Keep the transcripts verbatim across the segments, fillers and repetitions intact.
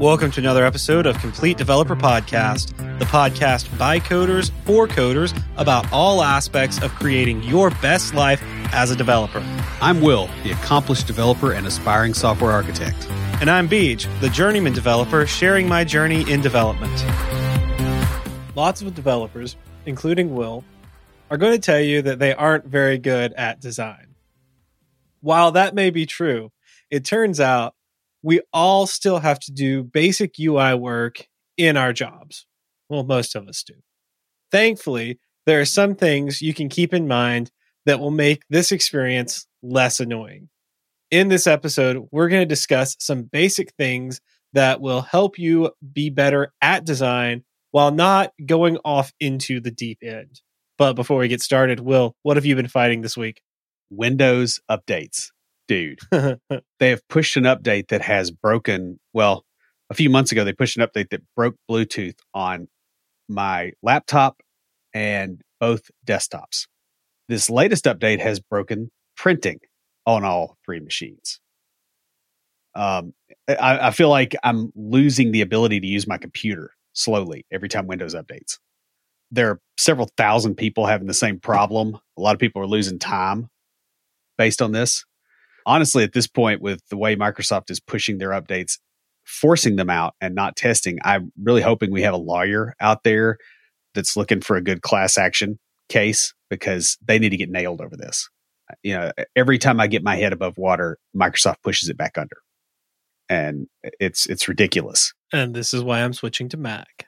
Welcome to another episode of Complete Developer Podcast, the podcast by coders for coders about all aspects of creating your best life as a developer. I'm Will, the accomplished developer and aspiring software architect. And I'm Beej, the journeyman developer sharing my journey in development. Lots of developers, including Will, are going to tell you that they aren't very good at design. While that may be true, it turns out we all still have to do basic U I work in our jobs. Well, most of us do. Thankfully, there are some things you can keep in mind that will make this experience less annoying. In this episode, we're going to discuss some basic things that will help you be better at design while not going off into the deep end. But before we get started, Will, what have you been fighting this week? Windows updates. Dude, they have pushed an update that has broken, well, a few months ago, they pushed an update that broke Bluetooth on my laptop and both desktops. This latest update has broken printing on all three machines. Um, I, I feel like I'm losing the ability to use my computer slowly every time Windows updates. There are several thousand people having the same problem. A lot of people are losing time based on this. Honestly, at this point, with the way Microsoft is pushing their updates, forcing them out and not testing, I'm really hoping we have a lawyer out there that's looking for a good class action case because they need to get nailed over this. You know, every time I get my head above water, Microsoft pushes it back under. And it's it's ridiculous. And this is why I'm switching to Mac.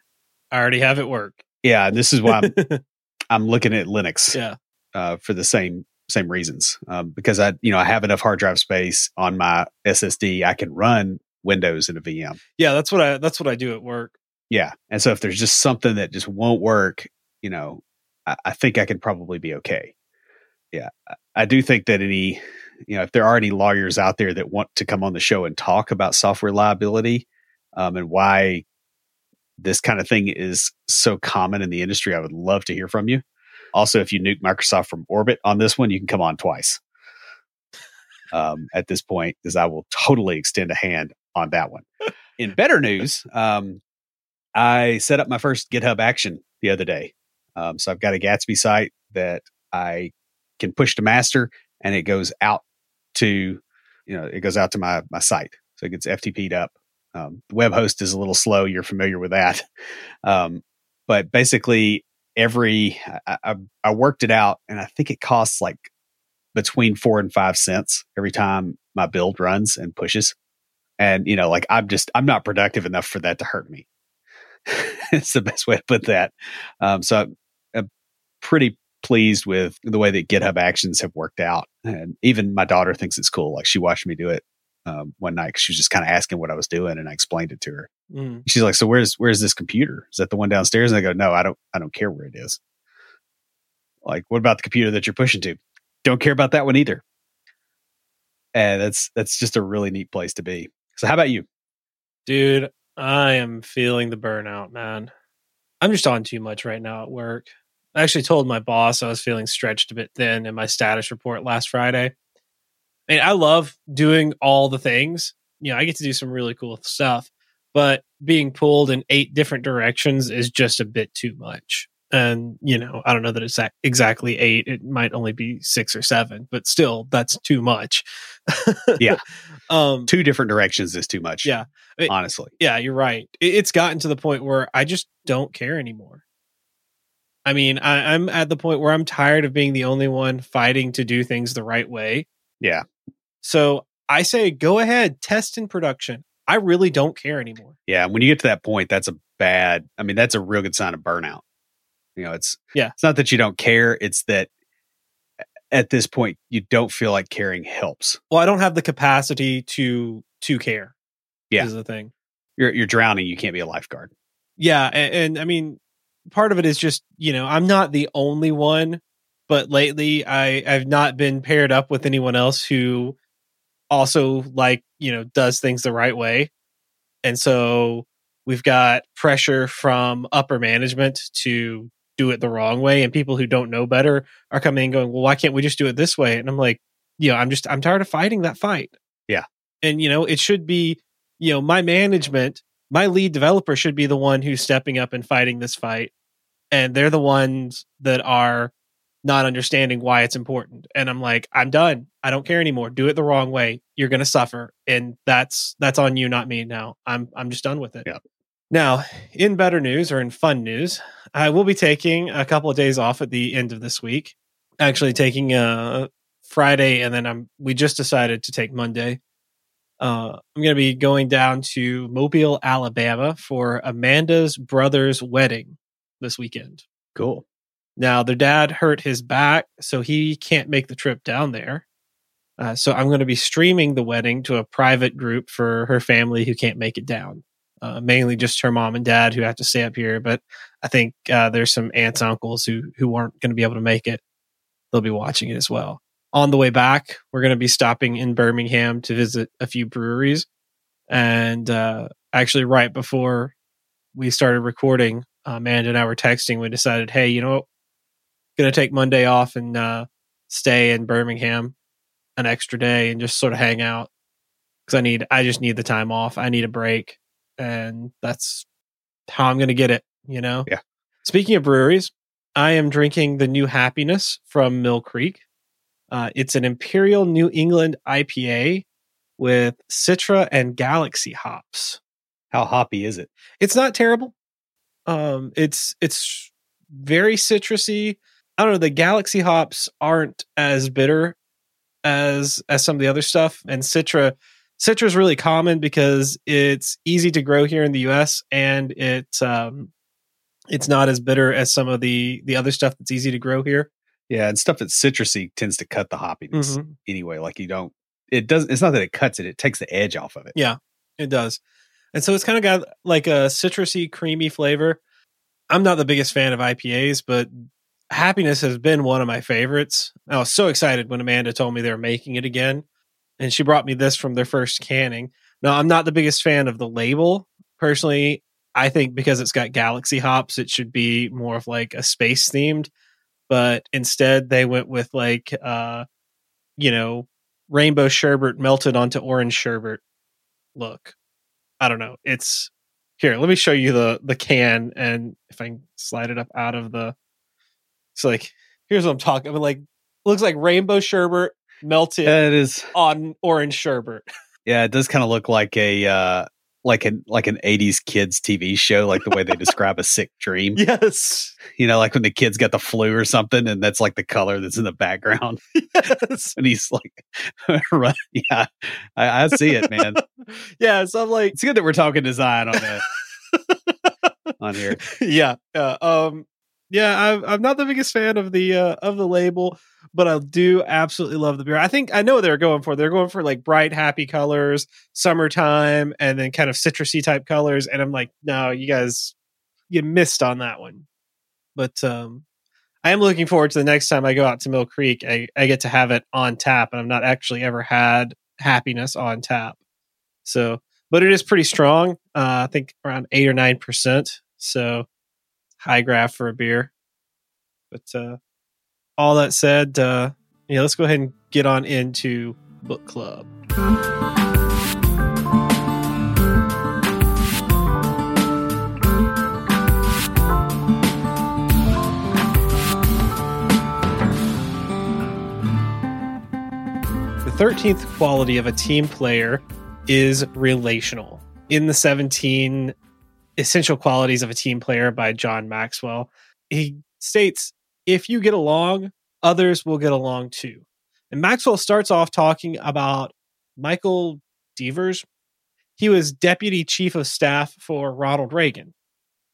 I already have it work. Yeah, and this is why I'm, I'm looking at Linux yeah. uh, for the same Same reasons, um, because I, you know, I have enough hard drive space on my S S D. I can run Windows in a V M. Yeah, that's what I. That's what I do at work. Yeah, and so if there's just something that just won't work, you know, I, I think I could probably be okay. Yeah, I, I do think that any, you know, if there are any lawyers out there that want to come on the show and talk about software liability um, and why this kind of thing is so common in the industry, I would love to hear from you. Also, if you nuke Microsoft from orbit on this one, you can come on twice um, at this point, because I will totally extend a hand on that one. In better news, um, I set up my first GitHub action the other day. Um, so I've got a Gatsby site that I can push to master, and it goes out to, you know, it goes out to my my site. So it gets F T P'd up. Um, the web host is a little slow. You're familiar with that. Um, but basically, Every I, I, I worked it out, and I think it costs like between four and five cents every time my build runs and pushes. And you know, like I'm just I'm not productive enough for that to hurt me. It's the best way to put that. Um, so I'm, I'm pretty pleased with the way that GitHub Actions have worked out, and even my daughter thinks it's cool. Like she watched me do it um, one night. 'Cause she was just kind of asking what I was doing, and I explained it to her. Mm. She's like, so where's where's this computer? Is that the one downstairs? And I go, no, I don't I don't care where it is. Like, what about the computer that you're pushing to? Don't care about that one either. And that's that's just a really neat place to be. So how about you? Dude, I am feeling the burnout, man. I'm just on too much right now at work. I actually told my boss I was feeling stretched a bit thin in my status report last Friday. And I love doing all the things. You know, I get to do some really cool stuff. But being pulled in eight different directions is just a bit too much. And, you know, I don't know that it's exactly eight. It might only be six or seven, but still, that's too much. Yeah. um, Two different directions is too much. Yeah. It, honestly. Yeah, you're right. It, it's gotten to the point where I just don't care anymore. I mean, I, I'm at the point where I'm tired of being the only one fighting to do things the right way. Yeah. So I say, go ahead, test in production. I really don't care anymore. Yeah. When you get to that point, that's a bad, I mean, that's a real good sign of burnout. You know, it's, yeah, it's not that you don't care. It's that at this point, you don't feel like caring helps. Well, I don't have the capacity to, to care. Yeah. Is the thing. You're, you're drowning. You can't be a lifeguard. Yeah. And, and I mean, part of it is just, you know, I'm not the only one, but lately I I've not been paired up with anyone else who also like, you know, does things the right way. And so we've got pressure from upper management to do it the wrong way. And people who don't know better are coming in going, well, why can't we just do it this way? And I'm like, you know, I'm just, I'm tired of fighting that fight. Yeah. And, you know, it should be, you know, my management my lead developer should be the one who's stepping up and fighting this fight. And they're the ones that are not understanding why it's important. And I'm like, I'm done. I don't care anymore. Do it the wrong way. You're going to suffer. And that's, that's on you, not me now. I'm, I'm just done with it. Yeah. Now, in better news, or in fun news, I will be taking a couple of days off at the end of this week, actually taking a Friday. And then I'm, we just decided to take Monday. Uh, I'm going to be going down to Mobile, Alabama for Amanda's brother's wedding this weekend. Cool. Now, their dad hurt his back, so he can't make the trip down there. Uh, so I'm going to be streaming the wedding to a private group for her family who can't make it down. Uh, mainly just her mom and dad who have to stay up here. But I think uh, there's some aunts and uncles who, who aren't going to be able to make it. They'll be watching it as well. On the way back, we're going to be stopping in Birmingham to visit a few breweries. And uh, actually, right before we started recording, uh, Amanda and I were texting. We decided, hey, you know what? Going to take Monday off and uh, stay in Birmingham an extra day and just sort of hang out, because I need, I just need the time off. I need a break, and that's how I'm going to get it. You know? Yeah. Speaking of breweries, I am drinking the new Happiness from Mill Creek. Uh, it's an Imperial New England I P A with Citra and Galaxy hops. How hoppy is it? It's not terrible. Um, it's, it's very citrusy. I don't know, the Galaxy hops aren't as bitter as as some of the other stuff. And Citra, Citra is really common because it's easy to grow here in the U S, and it's um, it's not as bitter as some of the, the other stuff that's easy to grow here. Yeah, and stuff that's citrusy tends to cut the hoppiness mm-hmm. anyway. Like you don't, it doesn't. It's not that it cuts it; it takes the edge off of it. Yeah, it does. And so it's kind of got like a citrusy, creamy flavor. I'm not the biggest fan of I P As, but Happiness has been one of my favorites. I was so excited when Amanda told me they were making it again, and she brought me this from their first canning. Now, I'm not the biggest fan of the label. Personally, I think because it's got Galaxy hops, it should be more of like a space themed, but instead they went with like, uh, you know, rainbow sherbet melted onto orange sherbet look. I don't know. It's here. Let me show you the, the can, and if I can slide it up out of the, it's like, here's what I'm talking about. Like, looks like rainbow sherbet melted yeah, it is. on orange sherbet. Yeah, it does kind of look like a uh, like an like an eighties kids T V show, like the way they describe a sick dream. Yes, you know, like when the kid's got the flu or something, and that's like the color that's in the background. Yes, and he's like, right, yeah, I, I see it, man. Yeah, so I'm like, it's good that we're talking design on that on here. Yeah. Uh, um. Yeah, I'm, I'm not the biggest fan of the uh, of the label, but I do absolutely love the beer. I think I know what they're going for. They're going for like bright, happy colors, summertime, and then kind of citrusy type colors. And I'm like, no, you guys, you missed on that one. But um, I am looking forward to the next time I go out to Mill Creek. I, I get to have it on tap, and I've not actually ever had Happiness on tap. So, but it is pretty strong. Uh, I think around eight or nine percent. So. High graph for a beer. But uh, all that said, uh, yeah, let's go ahead and get on into book club. The thirteenth quality of a team player is relational. In the seventeen Essential Qualities of a Team Player by John Maxwell, he states, if you get along, others will get along too. And Maxwell starts off talking about Michael Deaver. He was deputy chief of staff for Ronald Reagan.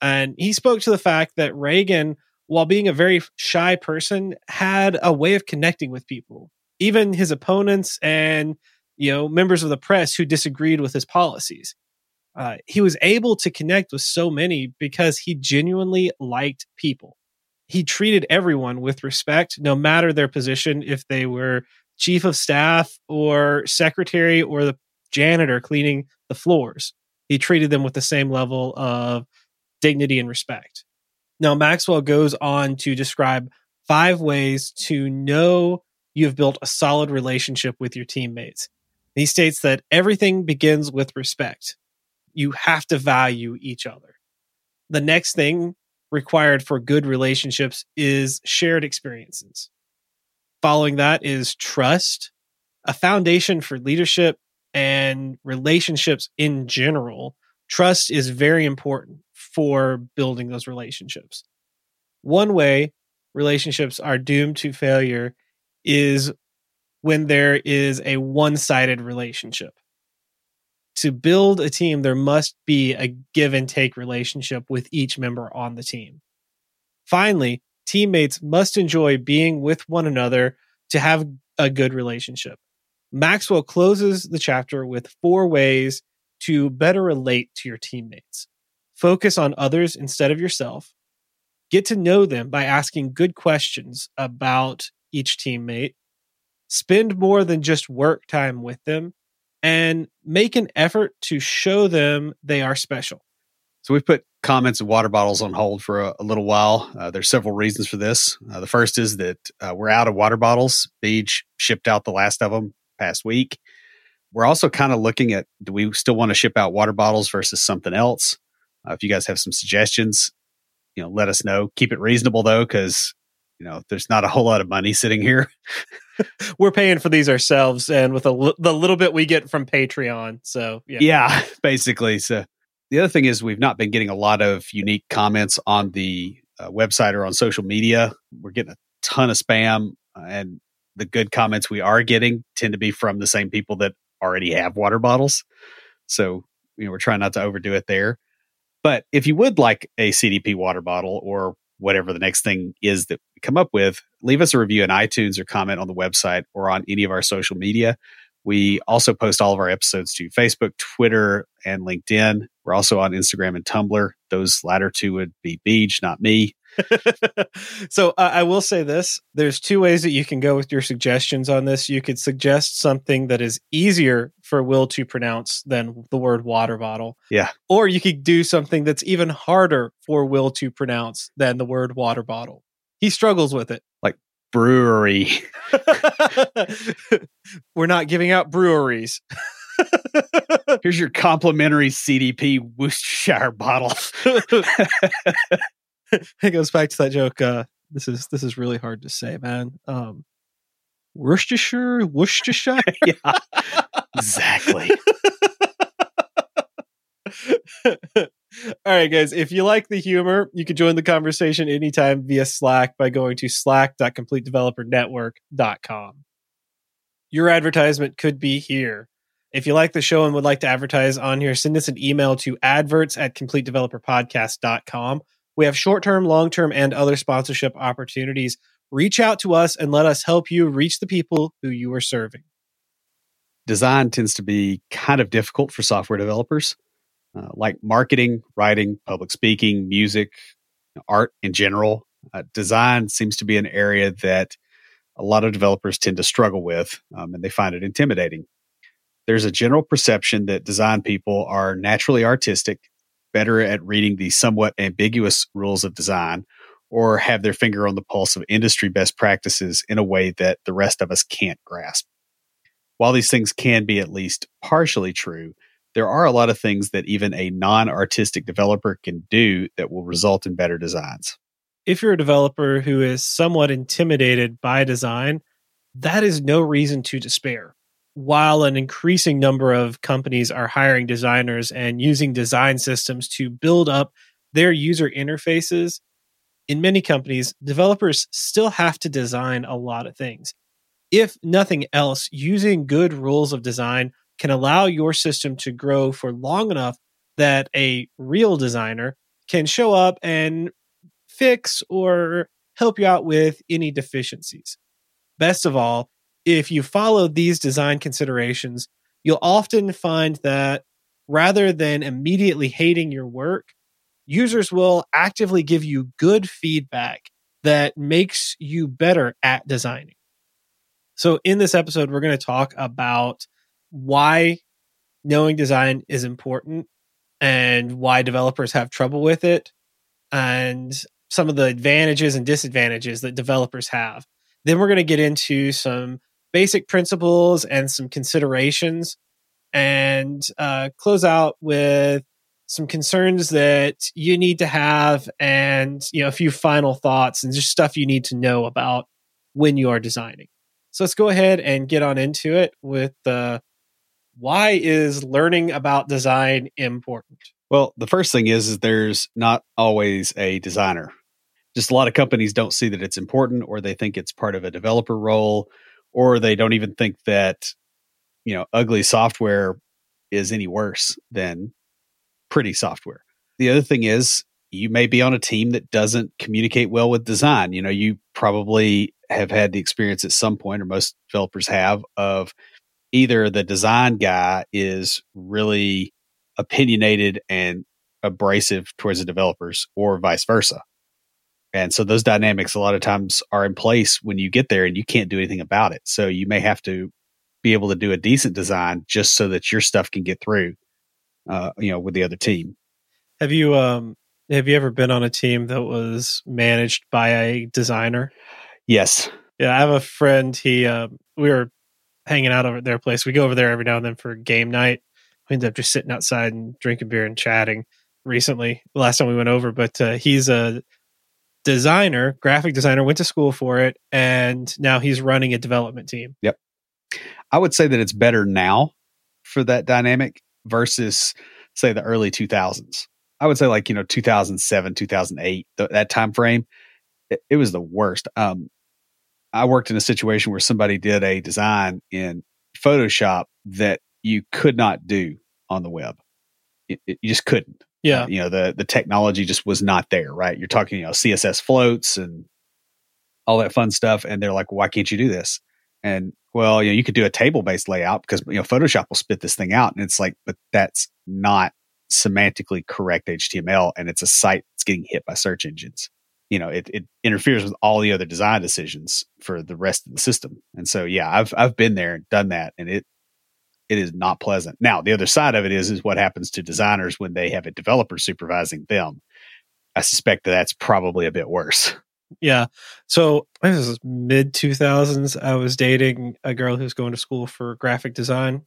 And he spoke to the fact that Reagan, while being a very shy person, had a way of connecting with people, even his opponents and, you know, members of the press who disagreed with his policies. Uh, he was able to connect with so many because he genuinely liked people. He treated everyone with respect, no matter their position, if they were chief of staff or secretary or the janitor cleaning the floors. He treated them with the same level of dignity and respect. Now, Maxwell goes on to describe five ways to know you've built a solid relationship with your teammates. He states that everything begins with respect. you have to value each other. The next thing required for good relationships is shared experiences. Following that is trust, a foundation for leadership and relationships in general. Trust is very important for building those relationships. One way relationships are doomed to failure is when there is a one-sided relationship. To build a team, there must be a give and take relationship with each member on the team. Finally, teammates must enjoy being with one another to have a good relationship. Maxwell closes the chapter with four ways to better relate to your teammates. Focus on others instead of yourself. Get to know them by asking good questions about each teammate. Spend more than just work time with them, and make an effort to show them they are special. So we've put comments and water bottles on hold for a, a little while. Uh, there's several reasons for this. Uh, the first is that uh, we're out of water bottles. Beach shipped out the last of them past week. We're also kind of looking at, do we still want to ship out water bottles versus something else? Uh, if you guys have some suggestions, you know, let us know. Keep it reasonable though, because you know, there's not a whole lot of money sitting here. We're paying for these ourselves, and with a, the little bit we get from Patreon. So yeah. yeah, basically. So the other thing is we've not been getting a lot of unique comments on the uh, website or on social media. We're getting a ton of spam, uh, and the good comments we are getting tend to be from the same people that already have water bottles. So you know, we're trying not to overdo it there. But if you would like a C D P water bottle or whatever the next thing is that we come up with, leave us a review in iTunes or comment on the website or on any of our social media. We also post all of our episodes to Facebook, Twitter, and LinkedIn. We're also on Instagram and Tumblr. Those latter two would be Beej, not me. So uh, I will say this. There's two ways that you can go with your suggestions on this. You could suggest something that is easier for Will to pronounce than the word water bottle. Yeah. Or you could do something that's even harder for Will to pronounce than the word water bottle. He struggles with it. Like brewery. We're not giving out breweries. Here's your complimentary C D P Worcestershire bottle. It goes back to that joke. Uh, this is this is really hard to say, man. Um, Worcestershire, Worcestershire. Yeah, exactly. All right, guys. If you like the humor, you can join the conversation anytime via Slack by going to slack dot complete developer network dot com. Your advertisement could be here. If you like the show and would like to advertise on here, send us an email to adverts at complete developer podcast dot com. We have short-term, long-term, and other sponsorship opportunities. Reach out to us and let us help you reach the people who you are serving. Design tends to be kind of difficult for software developers, uh, like marketing, writing, public speaking, music, art in general. Uh, design seems to be an area that a lot of developers tend to struggle with, um, and they find it intimidating. There's a general perception that design people are naturally artistic, better at reading the somewhat ambiguous rules of design, or have their finger on the pulse of industry best practices in a way that the rest of us can't grasp. While these things can be at least partially true, there are a lot of things that even a non-artistic developer can do that will result in better designs. If you're a developer who is somewhat intimidated by design, that is no reason to despair. While an increasing number of companies are hiring designers and using design systems to build up their user interfaces, in many companies, developers still have to design a lot of things. If nothing else, using good rules of design can allow your system to grow for long enough that a real designer can show up and fix or help you out with any deficiencies. Best of all, if you follow these design considerations, you'll often find that rather than immediately hating your work, users will actively give you good feedback that makes you better at designing. So in this episode, we're going to talk about why knowing design is important and why developers have trouble with it and some of the advantages and disadvantages that developers have. Then we're going to get into some basic principles and some considerations and uh, close out with some concerns that you need to have, and you know, a few final thoughts and just stuff you need to know about when you are designing. So let's go ahead and get on into it with the uh, why is learning about design important? Well, the first thing is, is there's not always a designer. Just a lot of companies don't see that it's important, or they think it's part of a developer role, or they don't even think that, you know, ugly software is any worse than pretty software. The other thing is, you may be on a team that doesn't communicate well with design. You know, you probably have had the experience at some point, or most developers have, of either the design guy is really opinionated and abrasive towards the developers, or vice versa. And so those dynamics a lot of times are in place when you get there, and you can't do anything about it. So you may have to be able to do a decent design just so that your stuff can get through, uh, you know, with the other team. Have you um, have you ever been on a team that was managed by a designer? Yes. Yeah, I have a friend. He uh, we were hanging out over at their place. We go over there every now and then for game night. We ended up just sitting outside and drinking beer and chatting recently, the last time we went over. But uh, he's a designer, graphic designer, went to school for it, and now he's running a development team. Yep. I would say that it's better now for that dynamic versus, say, the early two thousands. I would say, like, you know, two thousand seven, two thousand eight, th- that time frame, it, it was the worst. Um, I worked in a situation where somebody did a design in Photoshop that you could not do on the web. It, it, you just couldn't. Yeah. Uh, you know, the, the technology just was not there, right? You're talking, you know, C S S floats and all that fun stuff. And they're like, why can't you do this? And well, you know, you could do a table-based layout because, you know, Photoshop will spit this thing out. And it's like, but that's not semantically correct H T M L. And it's a site that's getting hit by search engines. You know, it, it interferes with all the other design decisions for the rest of the system. And so, yeah, I've, I've been there and done that. And it, It is not pleasant. Now, the other side of it is, is what happens to designers when they have a developer supervising them. I suspect that that's probably a bit worse. Yeah. So I think this was mid two thousands. I was dating a girl who's going to school for graphic design.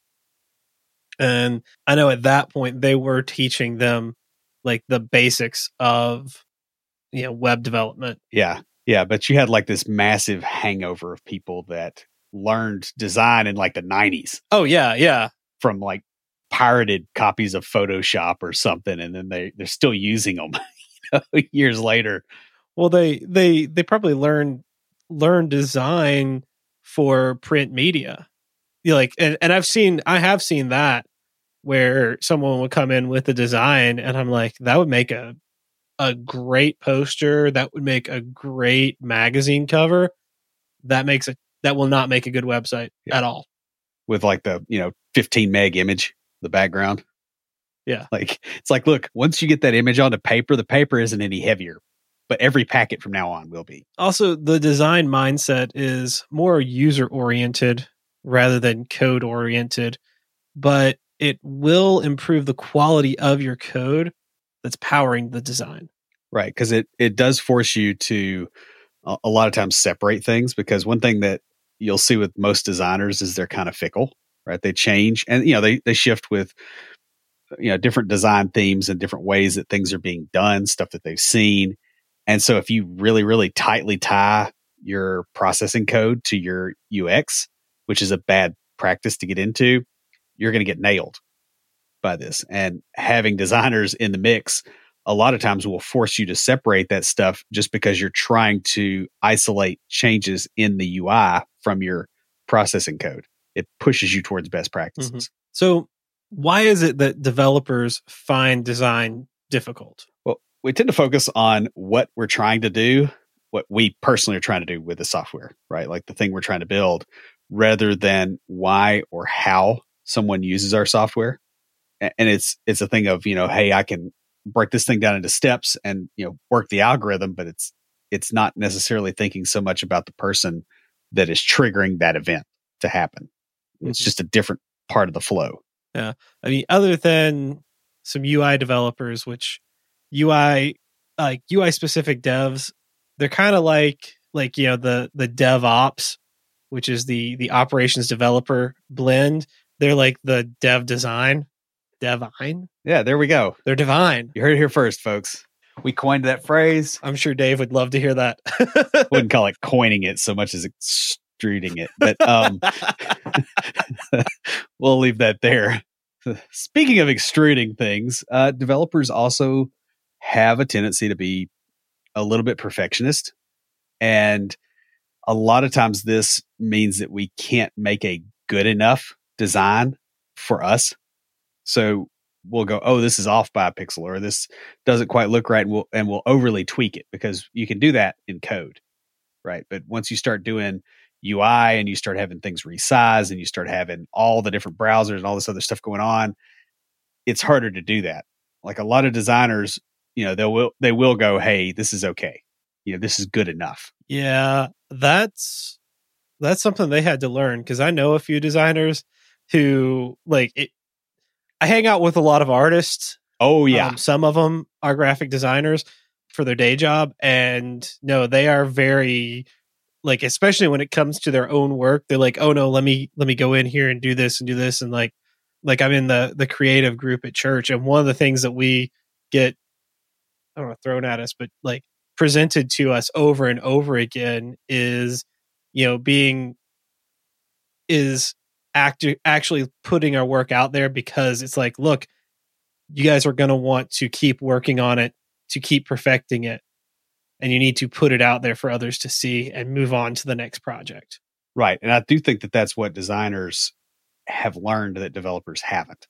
And I know at that point they were teaching them like the basics of, you know, web development. Yeah. Yeah. But you had like this massive hangover of people that learned design in like the nineties. Oh yeah, yeah. From like pirated copies of Photoshop or something, and then they they're still using them you know, years later. Well, they they they probably learned learned design for print media. You know, like, and, and I've seen I have seen that where someone would come in with a design, and I'm like, that would make a a great poster. That would make a great magazine cover. That makes a That will not make a good website yeah. at all. With like the, you know, fifteen meg image, the background. Yeah. Like, it's like, look, once you get that image onto paper, the paper isn't any heavier, but every packet from now on will be. Also, the design mindset is more user oriented rather than code oriented, but it will improve the quality of your code that's powering the design. Right. Because it, it does force you to a, a lot of times separate things, because one thing that you'll see with most designers is they're kind of fickle, right? They change, and, you know, they, they shift with, you know, different design themes and different ways that things are being done, stuff that they've seen. And so if you really, really tightly tie your processing code to your U X, which is a bad practice to get into, you're going to get nailed by this. And having designers in the mix a lot of times will force you to separate that stuff, just because you're trying to isolate changes in the U I from your processing code. It pushes you towards best practices. Mm-hmm. So why is it that developers find design difficult? Well, we tend to focus on what we're trying to do, what we personally are trying to do with the software, right? Like the thing we're trying to build, rather than why or how someone uses our software. And it's, it's a thing of, you know, hey, I can break this thing down into steps and, you know, work the algorithm, but it's, it's not necessarily thinking so much about the person that is triggering that event to happen. Mm-hmm. It's just a different part of the flow. Yeah. I mean, other than some U I developers, which U I, like U I specific devs, they're kind of like, like, you know, the, the DevOps, which is the, the operations developer blend. They're like the dev design. Divine? Yeah, there we go. They're divine. You heard it here first, folks. We coined that phrase. I'm sure Dave would love to hear that. Wouldn't call it coining it so much as extruding it, but um, we'll leave that there. Speaking of extruding things, uh, developers also have a tendency to be a little bit perfectionist. And a lot of times this means that we can't make a good enough design for us. So we'll go, oh, this is off by a pixel, or this doesn't quite look right, and we'll, and we'll overly tweak it, because you can do that in code, right? But once you start doing U I and you start having things resize and you start having all the different browsers and all this other stuff going on, it's harder to do that. Like a lot of designers, you know, they will they will go, hey, this is okay. You know, this is good enough. Yeah, that's that's something they had to learn, because I know a few designers who, like, it, I hang out with a lot of artists. Oh, yeah. Um, some of them are graphic designers for their day job. And no, they are very, like, especially when it comes to their own work, they're like, oh, no, let me let me go in here and do this and do this. And like, like I'm in the, the creative group at church. And one of the things that we get, I don't know, thrown at us, but like presented to us over and over again is, you know, being is. Act, actually putting our work out there, because it's like, look, you guys are going to want to keep working on it, to keep perfecting it, and you need to put it out there for others to see and move on to the next project. Right. And I do think that that's what designers have learned that developers haven't.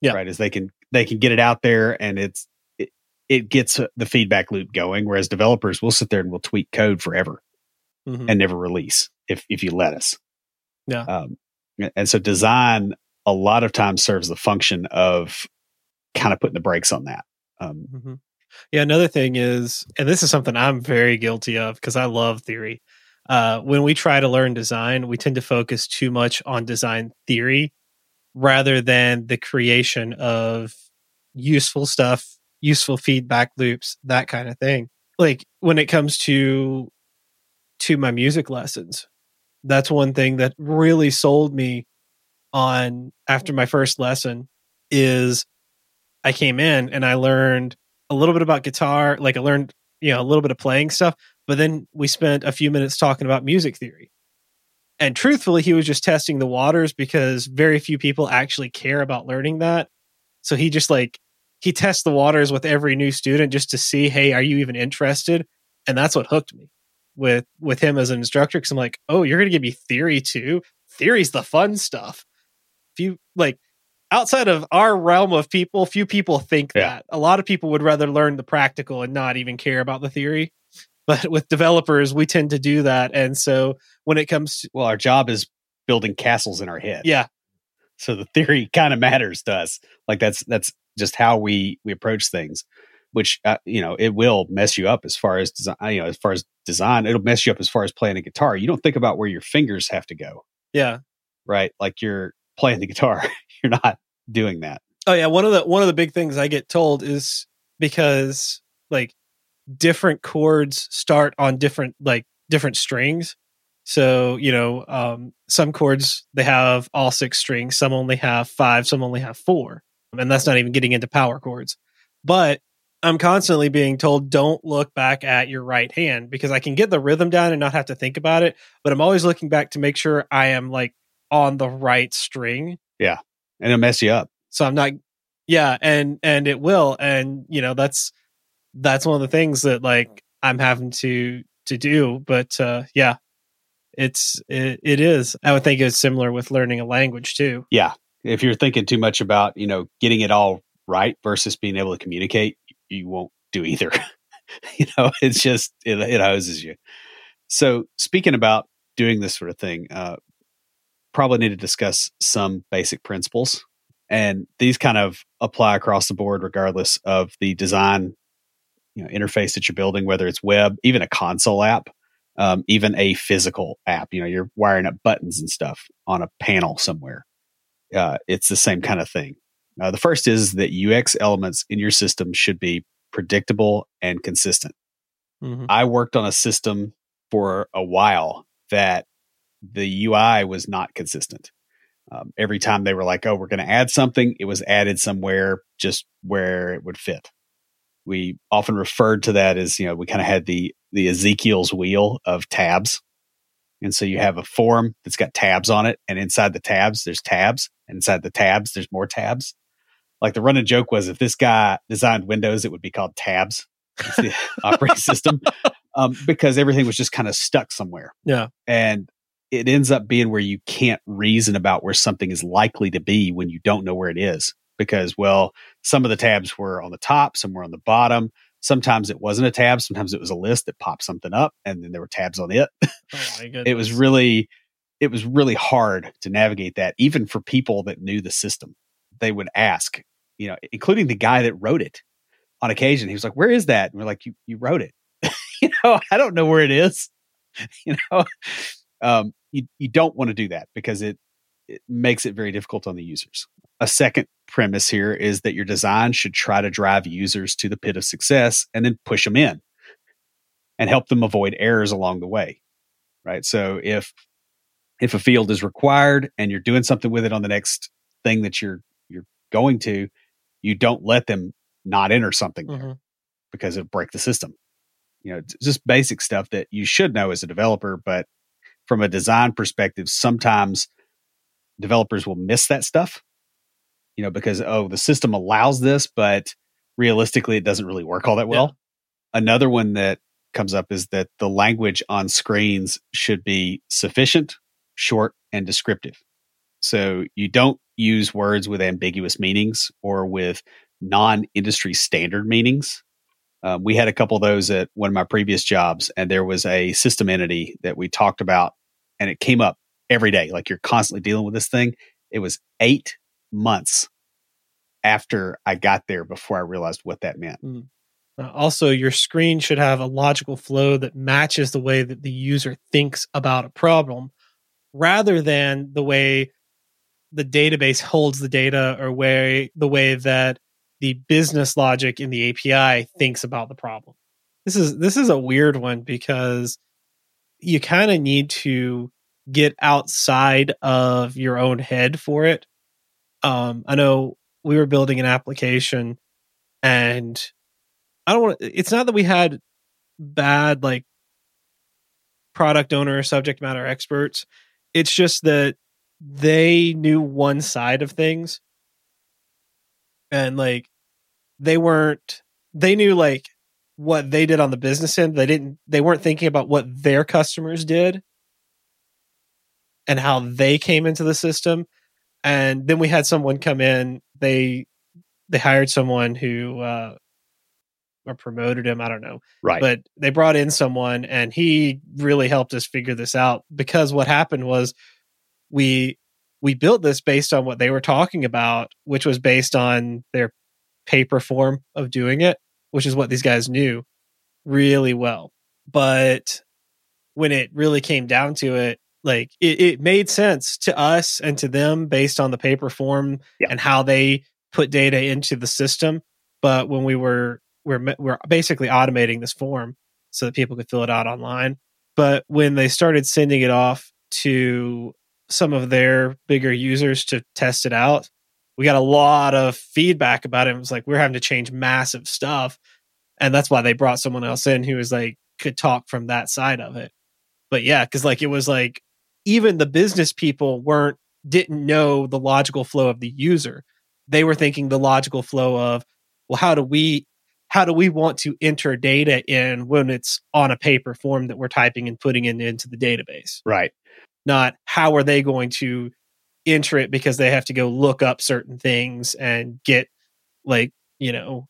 Yeah. Right. Is they can, they can get it out there, and it's, it, it gets the feedback loop going. Whereas developers will sit there and will tweak code forever mm-hmm. and never release if, if you let us. Yeah. Um, And so design a lot of times serves the function of kind of putting the brakes on that. Um, mm-hmm. Yeah. Another thing is, and this is something I'm very guilty of because I love theory. Uh, when we try to learn design, we tend to focus too much on design theory rather than the creation of useful stuff, useful feedback loops, that kind of thing. Like when it comes to, to my music lessons, that's one thing that really sold me on after my first lesson is I came in and I learned a little bit about guitar. Like I learned, you know, a little bit of playing stuff, but then we spent a few minutes talking about music theory. And truthfully, he was just testing the waters because very few people actually care about learning that. So he just like, he tests the waters with every new student just to see, hey, are you even interested? And that's what hooked me with with him as an instructor, because I'm like, oh, you're going to give me theory too? Theory's the fun stuff. Few, like, outside of our realm of people, few people think yeah. that. A lot of people would rather learn the practical and not even care about the theory. But with developers, we tend to do that. And so when it comes to... Well, our job is building castles in our head. Yeah. So the theory kind of matters to us. Like, that's that's just how we, we approach things. Which uh, you know, it will mess you up as far as design. You know, as far as design, it'll mess you up as far as playing a guitar. You don't think about where your fingers have to go. Yeah, right. Like you're playing the guitar, you're not doing that. Oh yeah, one of the one of the big things I get told is because like different chords start on different like different strings. So you know, um, some chords they have all six strings, some only have five, some only have four, and that's not even getting into power chords, but I'm constantly being told, don't look back at your right hand, because I can get the rhythm down and not have to think about it. But I'm always looking back to make sure I am like on the right string. Yeah. And it'll mess you up. So I'm not. Yeah. And, and it will. And, you know, that's, that's one of the things that like I'm having to, to do. But uh, yeah, it's, it, it is. I would think it's similar with learning a language too. Yeah. If you're thinking too much about, you know, getting it all right versus being able to communicate, you won't do either. You know, it's just, it, it hoses you. So speaking about doing this sort of thing, uh, probably need to discuss some basic principles, and these kind of apply across the board, regardless of the design, you know, interface that you're building, whether it's web, even a console app, um, even a physical app, you know, you're wiring up buttons and stuff on a panel somewhere. Uh, it's the same kind of thing. Uh, the first is that U X elements in your system should be predictable and consistent. Mm-hmm. I worked on a system for a while that the U I was not consistent. Um, every time they were like, oh, we're going to add something, it was added somewhere just where it would fit. We often referred to that as, you know, we kind of had the the Ezekiel's wheel of tabs. And so you have a form that's got tabs on it. And inside the tabs, there's tabs. And inside the tabs, there's more tabs. Like the running joke was, if this guy designed Windows, it would be called Tabs. It's the operating system. Um, because everything was just kind of stuck somewhere. Yeah. And it ends up being where you can't reason about where something is likely to be when you don't know where it is. Because, well, some of the tabs were on the top, some were on the bottom. Sometimes it wasn't a tab. Sometimes it was a list that popped something up, and then there were tabs on it. Oh my goodness. It was really, it was really hard to navigate that, even for people that knew the system. They would ask, you know, including the guy that wrote it on occasion. He was like, where is that? And we're like, you, you wrote it. You know, I don't know where it is. You know, um, you, you don't want to do that because it, it makes it very difficult on the users. A second premise here is that your design should try to drive users to the pit of success and then push them in and help them avoid errors along the way, right? So if if a field is required and you're doing something with it on the next thing that you're you're going to, you don't let them not enter something mm-hmm. there because it'll break the system. You know, just basic stuff that you should know as a developer, but from a design perspective, sometimes developers will miss that stuff. You know, because, oh, the system allows this, but realistically, it doesn't really work all that well. Yeah. Another one that comes up is that the language on screens should be sufficient, short, and descriptive. So you don't use words with ambiguous meanings or with non-industry standard meanings. Um, we had a couple of those at one of my previous jobs, and there was a system entity that we talked about, and it came up every day. Like, you're constantly dealing with this thing. It was eight months after I got there before I realized what that meant. Mm. Uh, also, your screen should have a logical flow that matches the way that the user thinks about a problem rather than the way the database holds the data or way the way that the business logic in the A P I thinks about the problem. This is this is a weird one because you kind of need to get outside of your own head for it. Um, I know we were building an application, and I don't want to, it's not that we had bad, like, product owner or subject matter experts. It's just that they knew one side of things, and, like, they weren't, they knew, like, what they did on the business end. They didn't, they weren't thinking about what their customers did and how they came into the system. And then we had someone come in. They they hired someone who uh, or promoted him. I don't know. Right. But they brought in someone, and he really helped us figure this out, because what happened was we we built this based on what they were talking about, which was based on their paper form of doing it, which is what these guys knew really well. But when it really came down to it, Like it, it made sense to us and to them based on the paper form yeah. and how they put data into the system. But when we were we're we're basically automating this form so that people could fill it out online. But when they started sending it off to some of their bigger users to test it out, we got a lot of feedback about it. It was like, we're having to change massive stuff, and that's why they brought someone else in who was like could talk from that side of it. But yeah, because like it was like. Even the business people weren't didn't know the logical flow of the user. They were thinking the logical flow of, well, how do we how do we want to enter data in when it's on a paper form that we're typing and putting in, into the database? Right. Not how are they going to enter it because they have to go look up certain things and get, like, you know,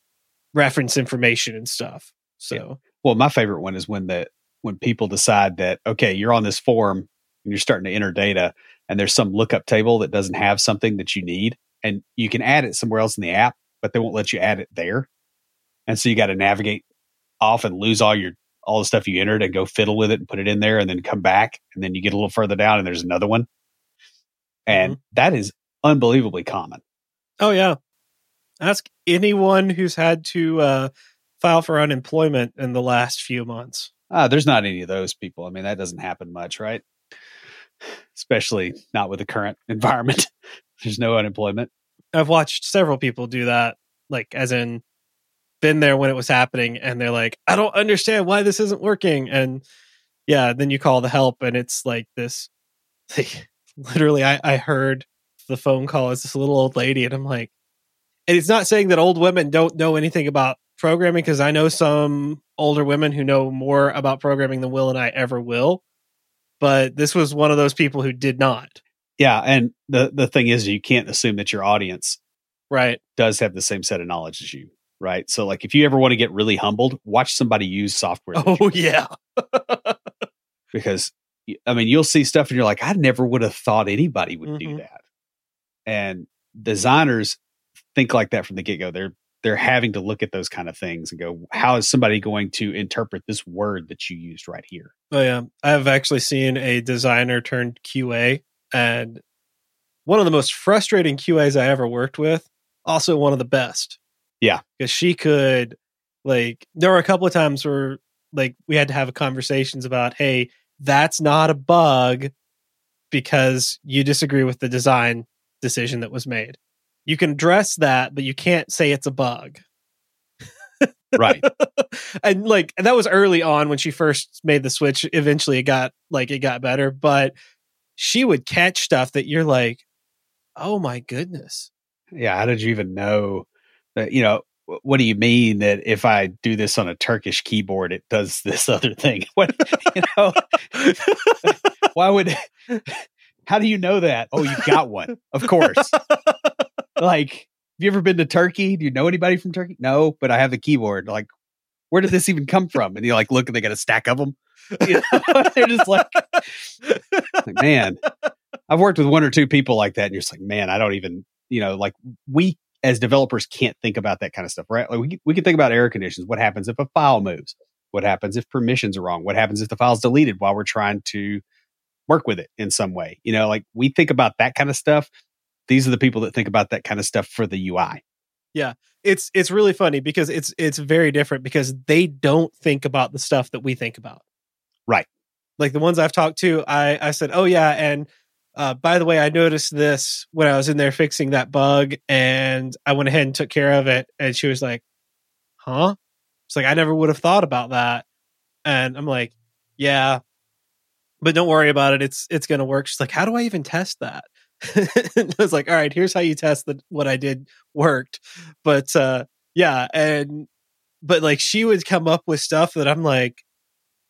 reference information and stuff. So, yeah. Well, my favorite one is when the when people decide that, okay, you're on this form. And you're starting to enter data, and there's some lookup table that doesn't have something that you need, and you can add it somewhere else in the app, but they won't let you add it there. And so you got to navigate off and lose all your all the stuff you entered and go fiddle with it and put it in there and then come back. And then you get a little further down and there's another one. And mm-hmm. that is unbelievably common. Oh, yeah. Ask anyone who's had to uh, file for unemployment in the last few months. Uh, there's not any of those people. I mean, that doesn't happen much, right? especially not with the current environment. There's no unemployment. I've watched several people do that, like as in been there when it was happening and they're like, I don't understand why this isn't working. And yeah, then you call the help and it's like this, like, literally I, I heard the phone call is this little old lady and I'm like, and it's not saying that old women don't know anything about programming, because I know some older women who know more about programming than Will and I ever will. But this was one of those people who did not. Yeah. And the, the thing is, you can't assume that your audience right does have the same set of knowledge as you. Right. So like if you ever want to get really humbled, watch somebody use software. Oh, yeah. Because, I mean, you'll see stuff and you're like, I never would have thought anybody would mm-hmm. do that. And designers think like that from the get-go. They're they're having to look at those kind of things and go, how is somebody going to interpret this word that you used right here? Oh, yeah. I've actually seen a designer turned Q A, and one of the most frustrating Q As I ever worked with, also one of the best. Yeah. Because she could, like, there were a couple of times where, like, we had to have conversations about, hey, that's not a bug because you disagree with the design decision that was made. You can address that, but you can't say it's a bug. Right. And like, and that was early on when she first made the switch. Eventually it got like, it got better, but she would catch stuff that you're like, oh my goodness. Yeah. How did you even know that, you know, what do you mean that if I do this on a Turkish keyboard, it does this other thing? What, you know, why would, how do you know that? Oh, you got one. Of course. Like, have you ever been to Turkey? Do you know anybody from Turkey? No, but I have the keyboard. Like, where did this even come from? And you like, look, and they got a stack of them. You know? They're just like, like, man, I've worked with one or two people like that. And you're just like, man, I don't even, you know, like we as developers can't think about that kind of stuff, right? Like we, we can think about error conditions. What happens if a file moves? What happens if permissions are wrong? What happens if the file's deleted while we're trying to work with it in some way? You know, like we think about that kind of stuff. These are the people that think about that kind of stuff for the U I. Yeah, it's it's really funny because it's it's very different because they don't think about the stuff that we think about. Right. Like the ones I've talked to, I, I said, oh, yeah. And uh, by the way, I noticed this when I was in there fixing that bug and I went ahead and took care of it. And she was like, huh? It's like, I never would have thought about that. And I'm like, yeah, but don't worry about it. It's it's going to work. She's like, how do I even test that? I was like, all right, here's how you test that what I did worked. But uh, yeah, and but like she would come up with stuff that I'm like,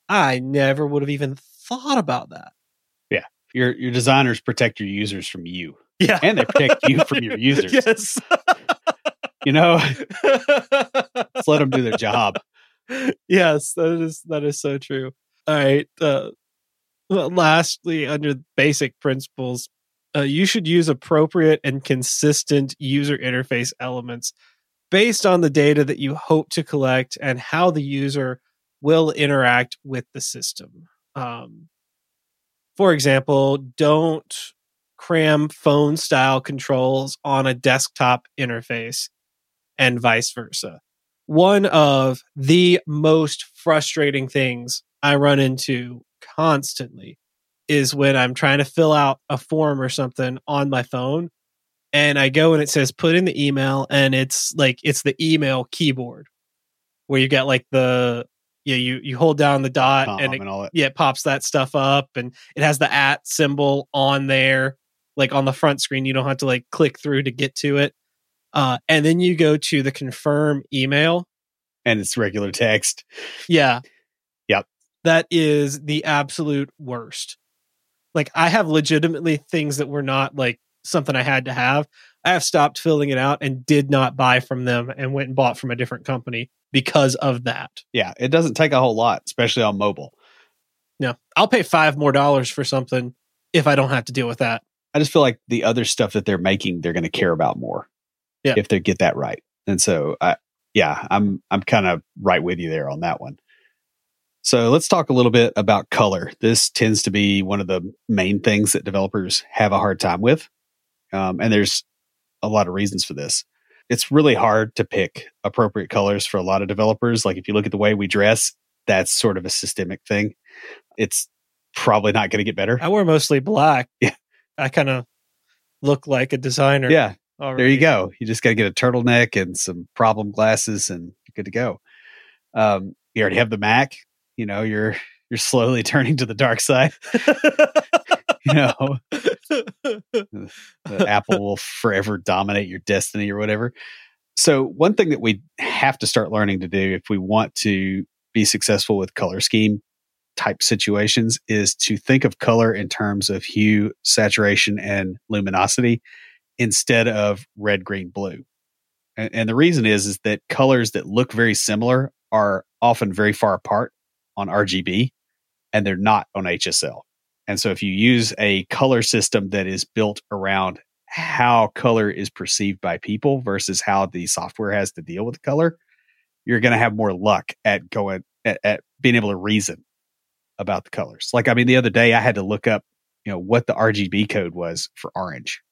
I never would have even thought about that. Yeah, your your designers protect your users from you. Yeah, and they protect you from your users. Yes, you know, just let them do their job. Yes, that is that is so true. All right. Uh, well, lastly, under basic principles. Uh, you should use appropriate and consistent user interface elements based on the data that you hope to collect and how the user will interact with the system. Um, for example, don't cram phone style controls on a desktop interface and vice versa. One of the most frustrating things I run into constantly is when I'm trying to fill out a form or something on my phone and I go and it says, put in the email. And it's like, it's the email keyboard where you got like the, you know, you, you hold down the dot um, and, it, and all that. Yeah, it pops that stuff up and it has the at symbol on there, like on the front screen, you don't have to like click through to get to it. Uh, and then you go to the confirm email and it's regular text. Yeah. Yep. That is the absolute worst. Like I have legitimately things that were not like something I had to have. I have stopped filling it out and did not buy from them and went and bought from a different company because of that. Yeah. It doesn't take a whole lot, especially on mobile. No, I'll pay five more dollars for something if I don't have to deal with that. I just feel like the other stuff that they're making, they're going to care about more. Yeah. If they get that right. And so I, yeah, I'm, I'm kind of right with you there on that one. So let's talk a little bit about color. This tends to be one of the main things that developers have a hard time with. Um, and there's a lot of reasons for this. It's really hard to pick appropriate colors for a lot of developers. Like if you look at the way we dress, that's sort of a systemic thing. It's probably not going to get better. I wear mostly black. Yeah. I kind of look like a designer. Yeah. Already. There you go. You just got to get a turtleneck and some problem glasses and you're good to go. Um, you already have the Mac. You know, you're you're slowly turning to the dark side. You know, the, the Apple will forever dominate your destiny or whatever. So one thing that we have to start learning to do if we want to be successful with color scheme type situations is to think of color in terms of hue, saturation, and luminosity instead of red, green, blue. And, and the reason is, is that colors that look very similar are often very far apart on R G B, and they're not on H S L. And so if you use a color system that is built around how color is perceived by people versus how the software has to deal with color, you're going to have more luck at going at, at being able to reason about the colors. Like, I mean, the other day I had to look up, you know, what the R G B code was for orange,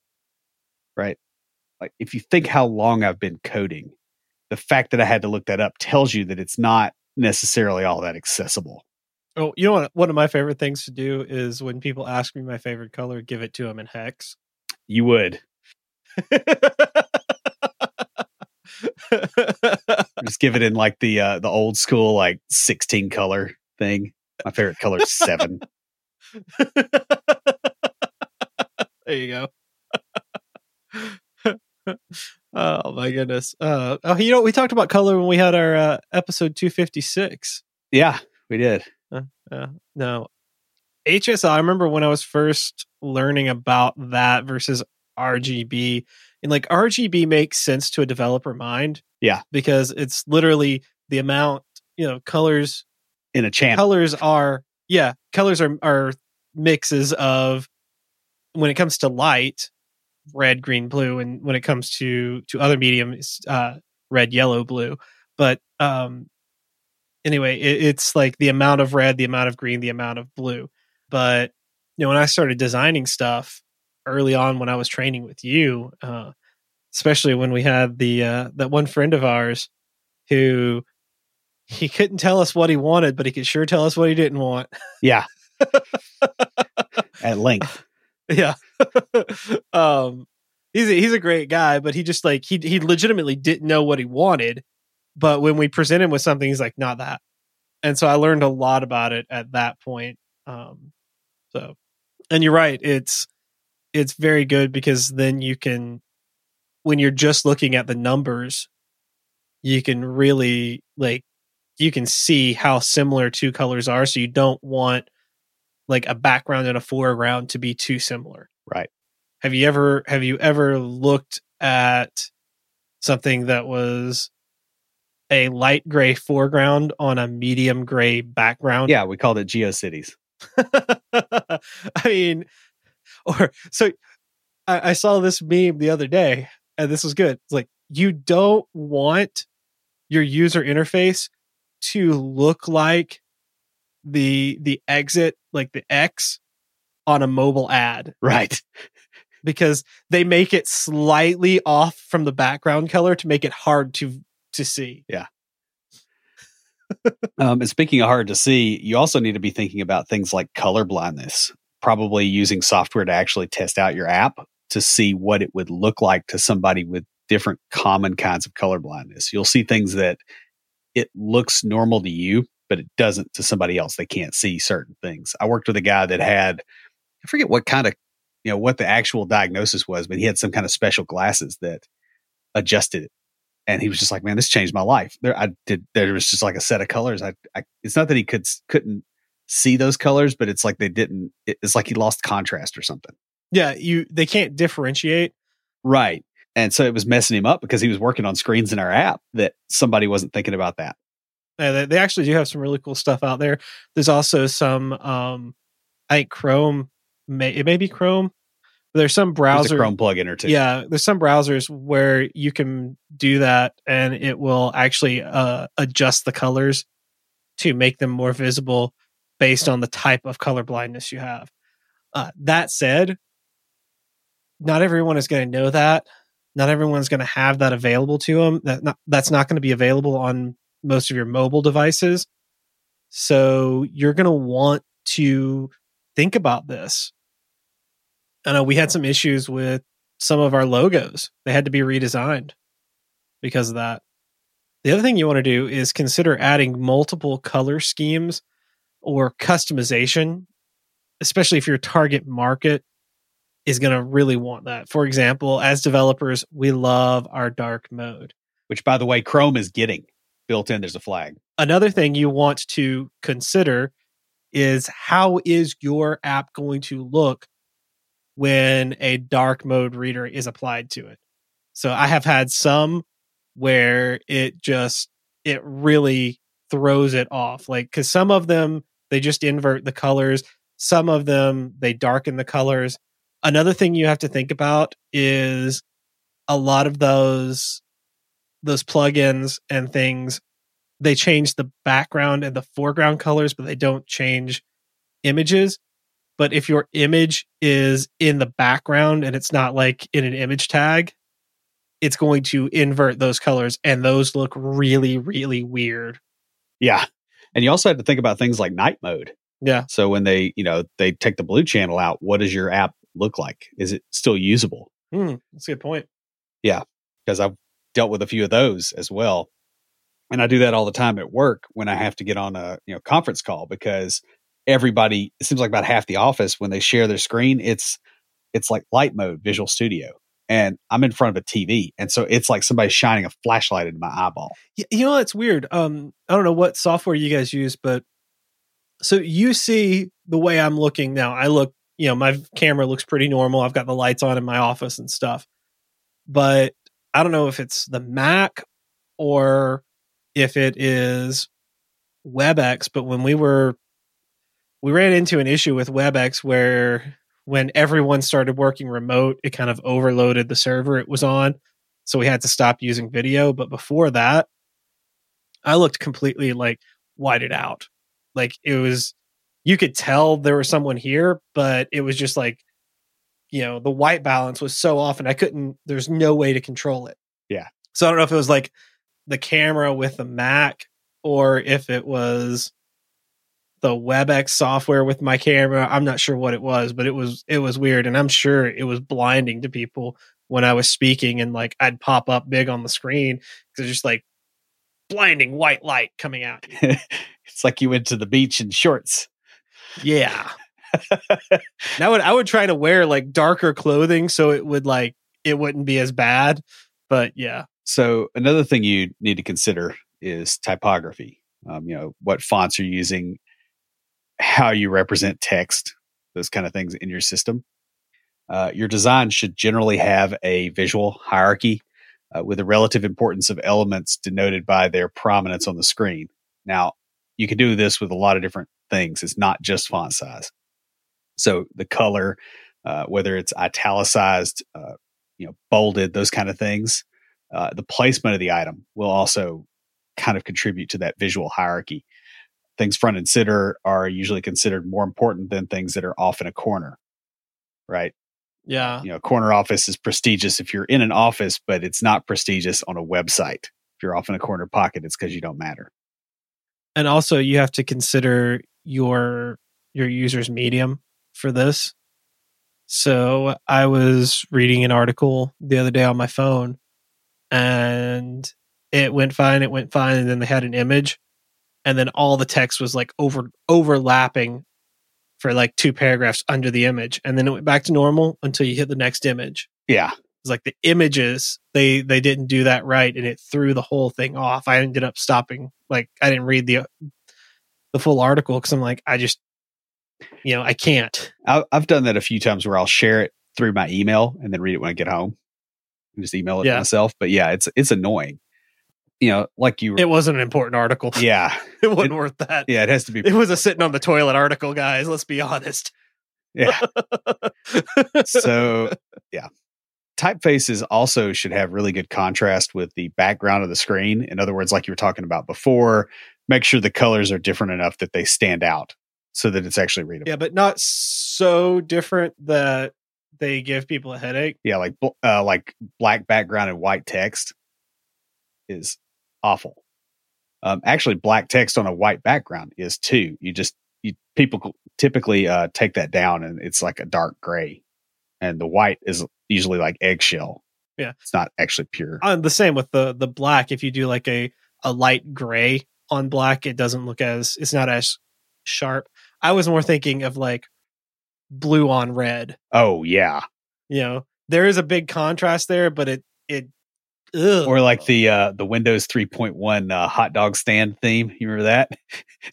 right? Like, if you think how long I've been coding, the fact that I had to look that up tells you that it's not necessarily all that accessible. Oh, you know what? One of my favorite things to do is when people ask me my favorite color, give it to them in hex. You would. Just give it in like the uh, the old school, like sixteen color thing. My favorite color is seven. There you go. Oh my goodness. Uh, oh, you know, we talked about color when we had our uh, episode two fifty-six. Yeah, we did. Uh, uh, no. H S L, I remember when I was first learning about that versus R G B, and like R G B makes sense to a developer mind. Yeah. Because it's literally the amount, you know, colors in a channel. Colors are, yeah, colors are, are mixes of, when it comes to light, red, green, blue, and when it comes to, to other mediums, uh, red, yellow, blue. But, um, anyway, it, it's like the amount of red, the amount of green, the amount of blue. But, you know, when I started designing stuff early on, when I was training with you, uh, especially when we had the uh, that one friend of ours who, he couldn't tell us what he wanted, but he could sure tell us what he didn't want. Yeah. At length. Yeah. um, he's a, he's a great guy, but he just like, he he legitimately didn't know what he wanted. But when we present him with something, he's like, not that. And so I learned a lot about it at that point. Um, so, and you're right. It's, it's very good because then you can, when you're just looking at the numbers, you can really like, you can see how similar two colors are. So you don't want like a background and a foreground to be too similar. Right. Have you ever, have you ever looked at something that was a light gray foreground on a medium gray background? Yeah. We called it GeoCities. I mean, or so I, I saw this meme the other day, and this was good. It's like, you don't want your user interface to look like the the exit, like the X on a mobile ad. Right. Because they make it slightly off from the background color to make it hard to to see. Yeah. um, and speaking of hard to see, you also need to be thinking about things like color blindness, probably using software to actually test out your app to see what it would look like to somebody with different common kinds of color blindness. You'll see things that it looks normal to you, but it doesn't to somebody else. They can't see certain things. I worked with a guy that had, I forget what kind of, you know, what the actual diagnosis was, but he had some kind of special glasses that adjusted it. And he was just like, man, this changed my life. There, I did. There was just like a set of colors. I, I it's not that he could couldn't see those colors, but it's like they didn't. It, it's like he lost contrast or something. Yeah, you. They can't differentiate. Right. And so it was messing him up because he was working on screens in our app that somebody wasn't thinking about that. Yeah, they actually do have some really cool stuff out there. There's also some, um, I think Chrome, may, it may be Chrome. There's some browser. There's a Chrome plugin or two. Yeah, there's some browsers where you can do that, and it will actually uh, adjust the colors to make them more visible based on the type of color blindness you have. Uh, that said, not everyone is going to know that. Not everyone's going to have that available to them. That not, that's not going to be available on most of your mobile devices. So you're going to want to think about this. I know we had some issues with some of our logos. They had to be redesigned because of that. The other thing you want to do is consider adding multiple color schemes or customization, especially if your target market is going to really want that. For example, as developers, we love our dark mode. Which, by the way, Chrome is getting built in. There's a flag. Another thing you want to consider is how is your app going to look when a dark mode reader is applied to it. So I have had some where it just, it really throws it off. Like, because some of them, they just invert the colors. Some of them, they darken the colors. Another thing you have to think about is a lot of those those plugins and things, they change the background and the foreground colors, but they don't change images. But if your image is in the background and it's not like in an image tag, it's going to invert those colors, and those look really, really weird. Yeah. And you also have to think about things like night mode. Yeah. So when they, you know, they take the blue channel out, what does your app look like? Is it still usable? Mm, that's a good point. Yeah. Because I've dealt with a few of those as well. And I do that all the time at work when I have to get on a you know conference call, because everybody, it seems like about half the office, when they share their screen, it's it's like light mode, Visual Studio. And I'm in front of a T V. And so it's like somebody shining a flashlight into my eyeball. You know, it's weird. Um, I don't know what software you guys use, but so you see the way I'm looking now. I look, you know, my camera looks pretty normal. I've got the lights on in my office and stuff. But I don't know if it's the Mac or if it is WebEx. But when we were, we ran into an issue with WebEx where when everyone started working remote, it kind of overloaded the server it was on. So we had to stop using video. But before that, I looked completely like whited out. Like it was, you could tell there was someone here, but it was just like, you know, the white balance was so off and I couldn't, there's no way to control it. Yeah. So I don't know if it was like the camera with the Mac or if it was the WebEx software with my camera. I'm not sure what it was, but it was it was weird, and I'm sure it was blinding to people when I was speaking, and like I'd pop up big on the screen because just like blinding white light coming out. It's like you went to the beach in shorts. Yeah. Now I would I would try to wear like darker clothing so it would like it wouldn't be as bad, but yeah. So another thing you need to consider is typography. Um, you know, what fonts you're using, how you represent text, those kind of things in your system. Uh, your design should generally have a visual hierarchy uh, with a relative importance of elements denoted by their prominence on the screen. Now, you can do this with a lot of different things. It's not just font size. So the color, uh, whether it's italicized, uh, you know, bolded, those kind of things, uh, the placement of the item will also kind of contribute to that visual hierarchy. Things front and center are usually considered more important than things that are off in a corner, right? Yeah. You know, corner office is prestigious if you're in an office, but it's not prestigious on a website. If you're off in a corner pocket, it's because you don't matter. And also you have to consider your, your user's medium for this. So I was reading an article the other day on my phone and it went fine. It went fine. And then they had an image. And then all the text was like over overlapping for like two paragraphs under the image. And then it went back to normal until you hit the next image. Yeah. It's like the images, they they didn't do that right. And it threw the whole thing off. I ended up stopping. Like I didn't read the the full article because I'm like, I just, you know, I can't. I've done that a few times where I'll share it through my email and then read it when I get home and just email it yeah. myself. But yeah, it's it's annoying. You know, like you... It wasn't an important article. Yeah. It wasn't it, worth that. Yeah, it has to be... It was a sitting on the toilet article, guys. Let's be honest. Yeah. So, yeah. Typefaces also should have really good contrast with the background of the screen. In other words, like you were talking about before, make sure the colors are different enough that they stand out so that it's actually readable. Yeah, but not so different that they give people a headache. Yeah, like uh, like black background and white text is awful. Um, actually, black text on a white background is too. You just you people typically uh, take that down, and it's like a dark gray, and the white is usually like eggshell. Yeah, it's not actually pure. Uh, the same with the the black. If you do like a a light gray on black, it doesn't look as it's not as sharp. I was more thinking of like blue on red. Oh yeah, you know there is a big contrast there, but it it. Ugh. Or like the uh, the Windows three point one uh, hot dog stand theme. You remember that?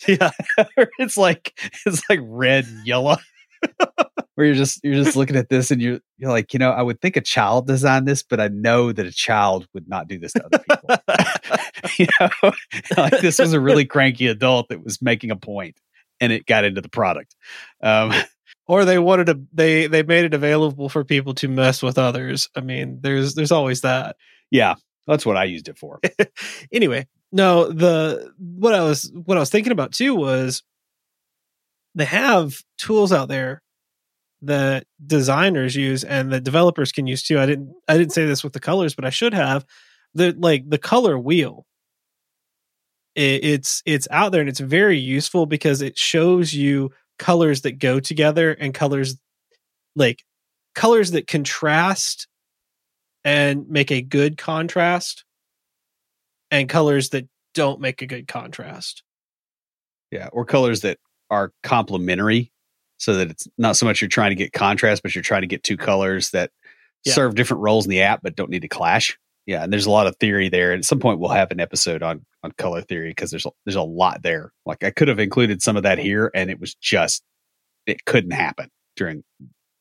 Yeah, it's like it's like red and yellow. Where you're just you're just looking at this and you're you're like, you know, I would think a child designed this, but I know that a child would not do this to other people. You know, like this was a really cranky adult that was making a point, and it got into the product. Um, or they wanted to they they made it available for people to mess with others. I mean, there's there's always that. Yeah, that's what I used it for. Anyway, no, the what I was what I was thinking about too was they have tools out there that designers use and that developers can use too. I didn't I didn't say this with the colors, but I should have. The like the color wheel. It, it's it's out there and it's very useful because it shows you colors that go together and colors like colors that contrast and make a good contrast, and colors that don't make a good contrast. Yeah, or colors that are complementary, so that it's not so much you're trying to get contrast, but you're trying to get two colors that yeah. serve different roles in the app, but don't need to clash. Yeah, and there's a lot of theory there. And at some point, we'll have an episode on on color theory because there's there's a lot there. Like I could have included some of that here, and it was just it couldn't happen during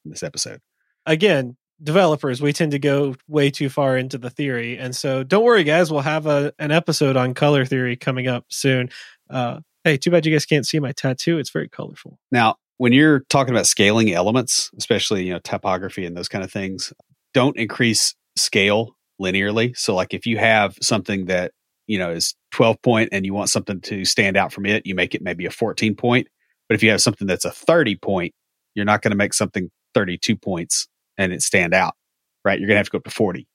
this episode. Again. Developers, we tend to go way too far into the theory. And so don't worry, guys, we'll have a, an episode on color theory coming up soon. Uh, hey, too bad you guys can't see my tattoo. It's very colorful. Now, when you're talking about scaling elements, especially, you know, typography and those kind of things, don't increase scale linearly. So like if you have something that, you know, is twelve point and you want something to stand out from it, you make it maybe a fourteen point. But if you have something that's a thirty point, you're not going to make something thirty-two points. And it stand out, right? You're going to have to go up to forty,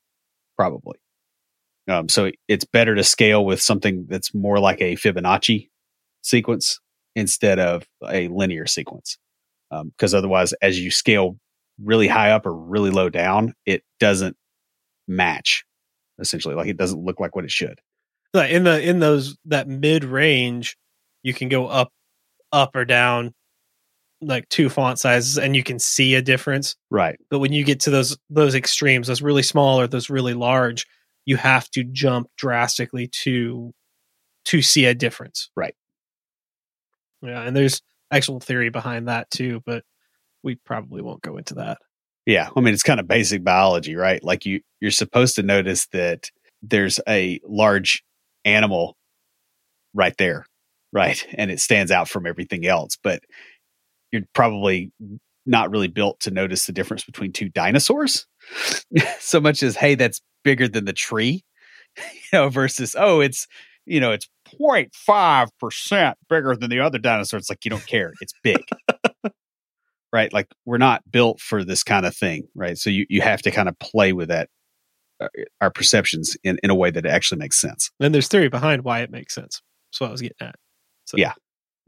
probably. Um, so it's better to scale with something that's more like a Fibonacci sequence instead of a linear sequence. Um, because otherwise, as you scale really high up or really low down, it doesn't match, essentially. Like it doesn't look like what it should. In the in those that mid-range, you can go up, up or down. Like two font sizes and you can see a difference. Right. But when you get to those those extremes, those really small or those really large, you have to jump drastically to to see a difference. Right. Yeah, and there's actual theory behind that too, but we probably won't go into that. Yeah. I mean, it's kind of basic biology, right? Like you you're supposed to notice that there's a large animal right there, right? And it stands out from everything else, but you're probably not really built to notice the difference between two dinosaurs so much as, hey, that's bigger than the tree, you know, versus, oh, it's, you know, it's zero point five percent bigger than the other dinosaur. It's like, you don't care. It's big, right? Like we're not built for this kind of thing, right? So you, you have to kind of play with that, uh, our perceptions in, in a way that it actually makes sense. And there's theory behind why it makes sense. That's what I was getting at. So yeah.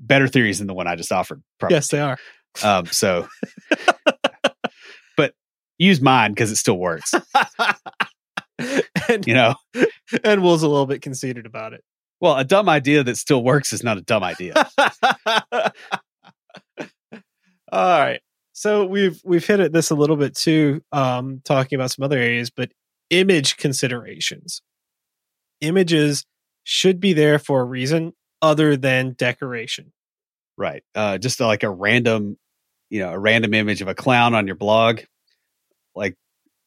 Better theories than the one I just offered. Probably. Yes, they are. Um, so, but use mine because it still works. and, you know, and Will's a little bit conceited about it. Well, a dumb idea that still works is not a dumb idea. All right. So we've we've hit at this a little bit too, um, talking about some other areas, but image considerations. Images should be there for a reason. Other than decoration. Right. Uh, just like a random, you know, a random image of a clown on your blog. Like,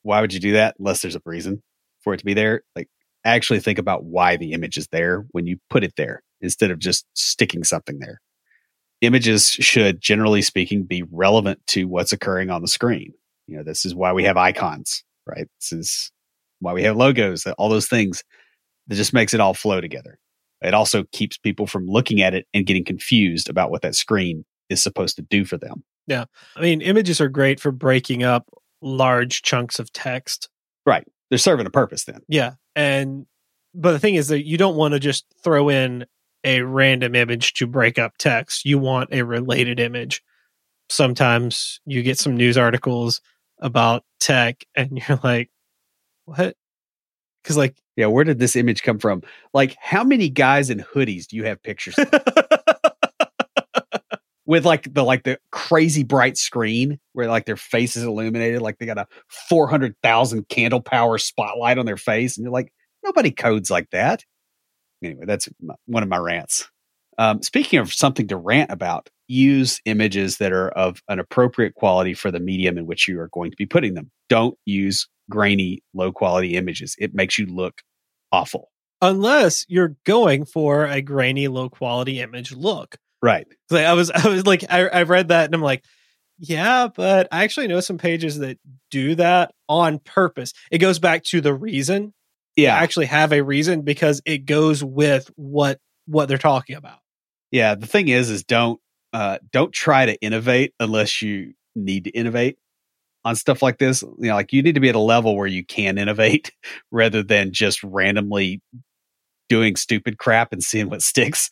why would you do that unless there's a reason for it to be there? Like, actually think about why the image is there when you put it there instead of just sticking something there. Images should, generally speaking, be relevant to what's occurring on the screen. You know, this is why we have icons, right? This is why we have logos, all those things that just makes it all flow together. It also keeps people from looking at it and getting confused about what that screen is supposed to do for them. Yeah. I mean, images are great for breaking up large chunks of text. Right. They're serving a purpose then. Yeah. And, but the thing is that you don't want to just throw in a random image to break up text. You want a related image. Sometimes you get some news articles about tech and you're like, what? Because like, yeah, where did this image come from? Like, how many guys in hoodies do you have pictures of? With like the like the crazy bright screen where like their face is illuminated, like they got a four hundred thousand candle power spotlight on their face, and you're like, nobody codes like that. Anyway, that's my, one of my rants. Um, speaking of something to rant about, use images that are of an appropriate quality for the medium in which you are going to be putting them. Don't use grainy, low quality images. It makes you look awful. Unless you're going for a grainy, low quality image look. Right. Like I was, I was like, I, I read that and I'm like, yeah, but I actually know some pages that do that on purpose. It goes back to the reason. Yeah. They actually have a reason because it goes with what, what they're talking about. Yeah. The thing is, is don't, uh, don't try to innovate unless you need to innovate on stuff like this. You know, like you need to be at a level where you can innovate rather than just randomly doing stupid crap and seeing what sticks.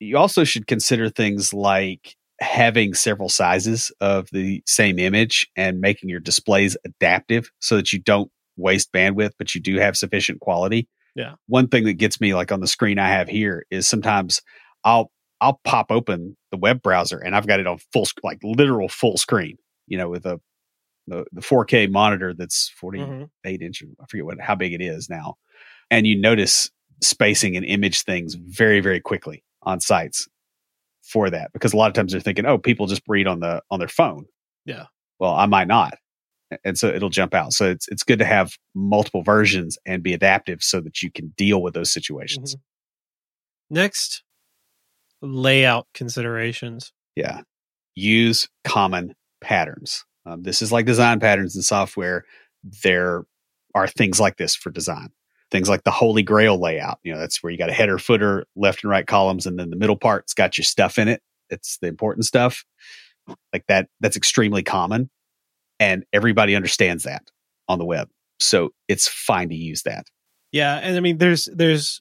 You also should consider things like having several sizes of the same image and making your displays adaptive so that you don't waste bandwidth, but you do have sufficient quality. Yeah. One thing that gets me, like on the screen I have here, is sometimes I'll I'll pop open the web browser and I've got it on full, like literal full screen, you know, with a the, the four K monitor that's forty-eight mm-hmm. inches. I forget what how big it is now. And you notice spacing and image things very, very quickly on sites for that, because a lot of times they're thinking, oh, people just read on the on their phone. Yeah. Well, I might not. And so it'll jump out. So it's it's good to have multiple versions and be adaptive so that you can deal with those situations. Mm-hmm. Next, layout considerations. Yeah. Use common patterns. Um, this is like design patterns in software. There are things like this for design. Things like the Holy Grail layout, you know, that's where you got a header, footer, left and right columns, and then the middle part's got your stuff in it. It's the important stuff. Like that, that's extremely common, and everybody understands that on the web, so it's fine to use that. Yeah, and I mean, there's there's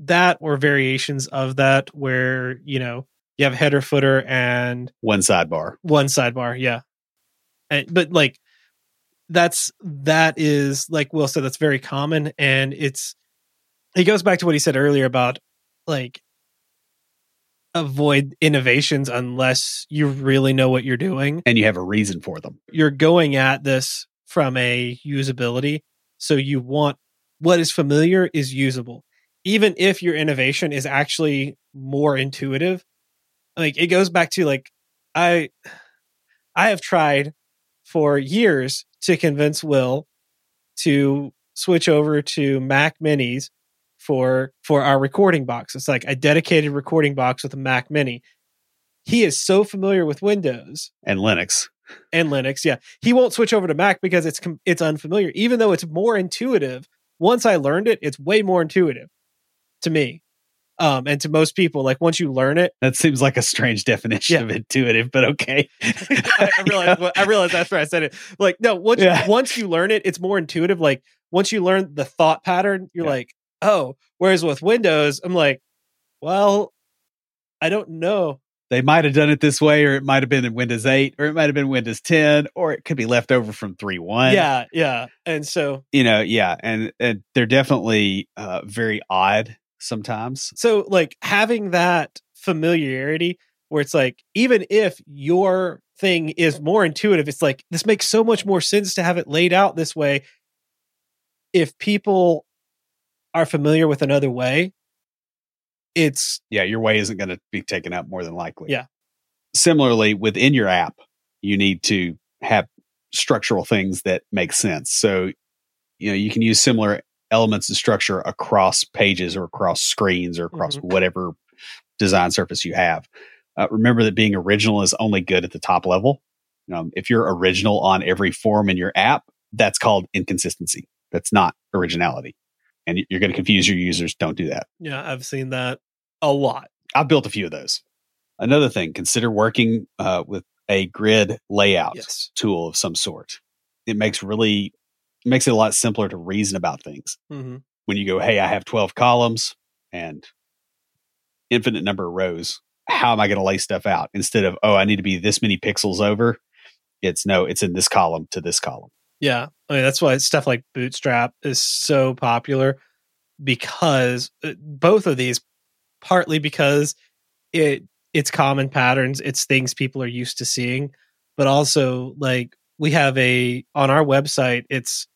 that or variations of that where you know you have a header, footer, and one sidebar, one sidebar, yeah, and but like. That's, that is, like Will said, that's very common. And it's, it goes back to what he said earlier about like avoid innovations unless you really know what you're doing and you have a reason for them. You're going at this from a usability. So you want what is familiar is usable. Even if your innovation is actually more intuitive, like it goes back to like, I, I have tried for years to convince Will to switch over to Mac minis for for our recording box. It's like a dedicated recording box with a Mac mini. He is so familiar with Windows and Linux and Linux. Yeah, he won't switch over to Mac because it's it's unfamiliar, even though it's more intuitive. Once I learned it, it's way more intuitive to me. Um, and to most people, like once you learn it, that seems like a strange definition yeah. of intuitive, but okay. I, I realized yeah. I realized after I said it, like, no, once, yeah. you, once you learn it, it's more intuitive. Like once you learn the thought pattern, you're yeah. like, oh, whereas with Windows, I'm like, well, I don't know. They might've done it this way, or it might've been in Windows eight, or it might've been Windows ten, or it could be left over from three point one. Yeah. Yeah. And so, you know, yeah. And, and they're definitely uh, very odd sometimes. So like having that familiarity where it's like, even if your thing is more intuitive, it's like, this makes so much more sense to have it laid out this way. If people are familiar with another way, it's... Yeah, your way isn't going to be taken up more than likely. Yeah. Similarly, within your app, you need to have structural things that make sense. So, you know, you can use similar elements and structure across pages or across screens or across mm-hmm. whatever design surface you have. Uh, remember that being original is only good at the top level. Um, if you're original on every form in your app, that's called inconsistency. That's not originality. And you're going to confuse your users. Don't do that. Yeah, I've seen that a lot. I've built a few of those. Another thing, consider working uh, with a grid layout yes. tool of some sort. It makes really... It makes it a lot simpler to reason about things. Mm-hmm. When you go, hey, I have twelve columns and infinite number of rows. How am I going to lay stuff out? Instead of, oh, I need to be this many pixels over. It's no, it's in this column to this column. Yeah. I mean, that's why stuff like Bootstrap is so popular, because both of these, partly because it it's common patterns, it's things people are used to seeing, but also like we have a, on our website, it's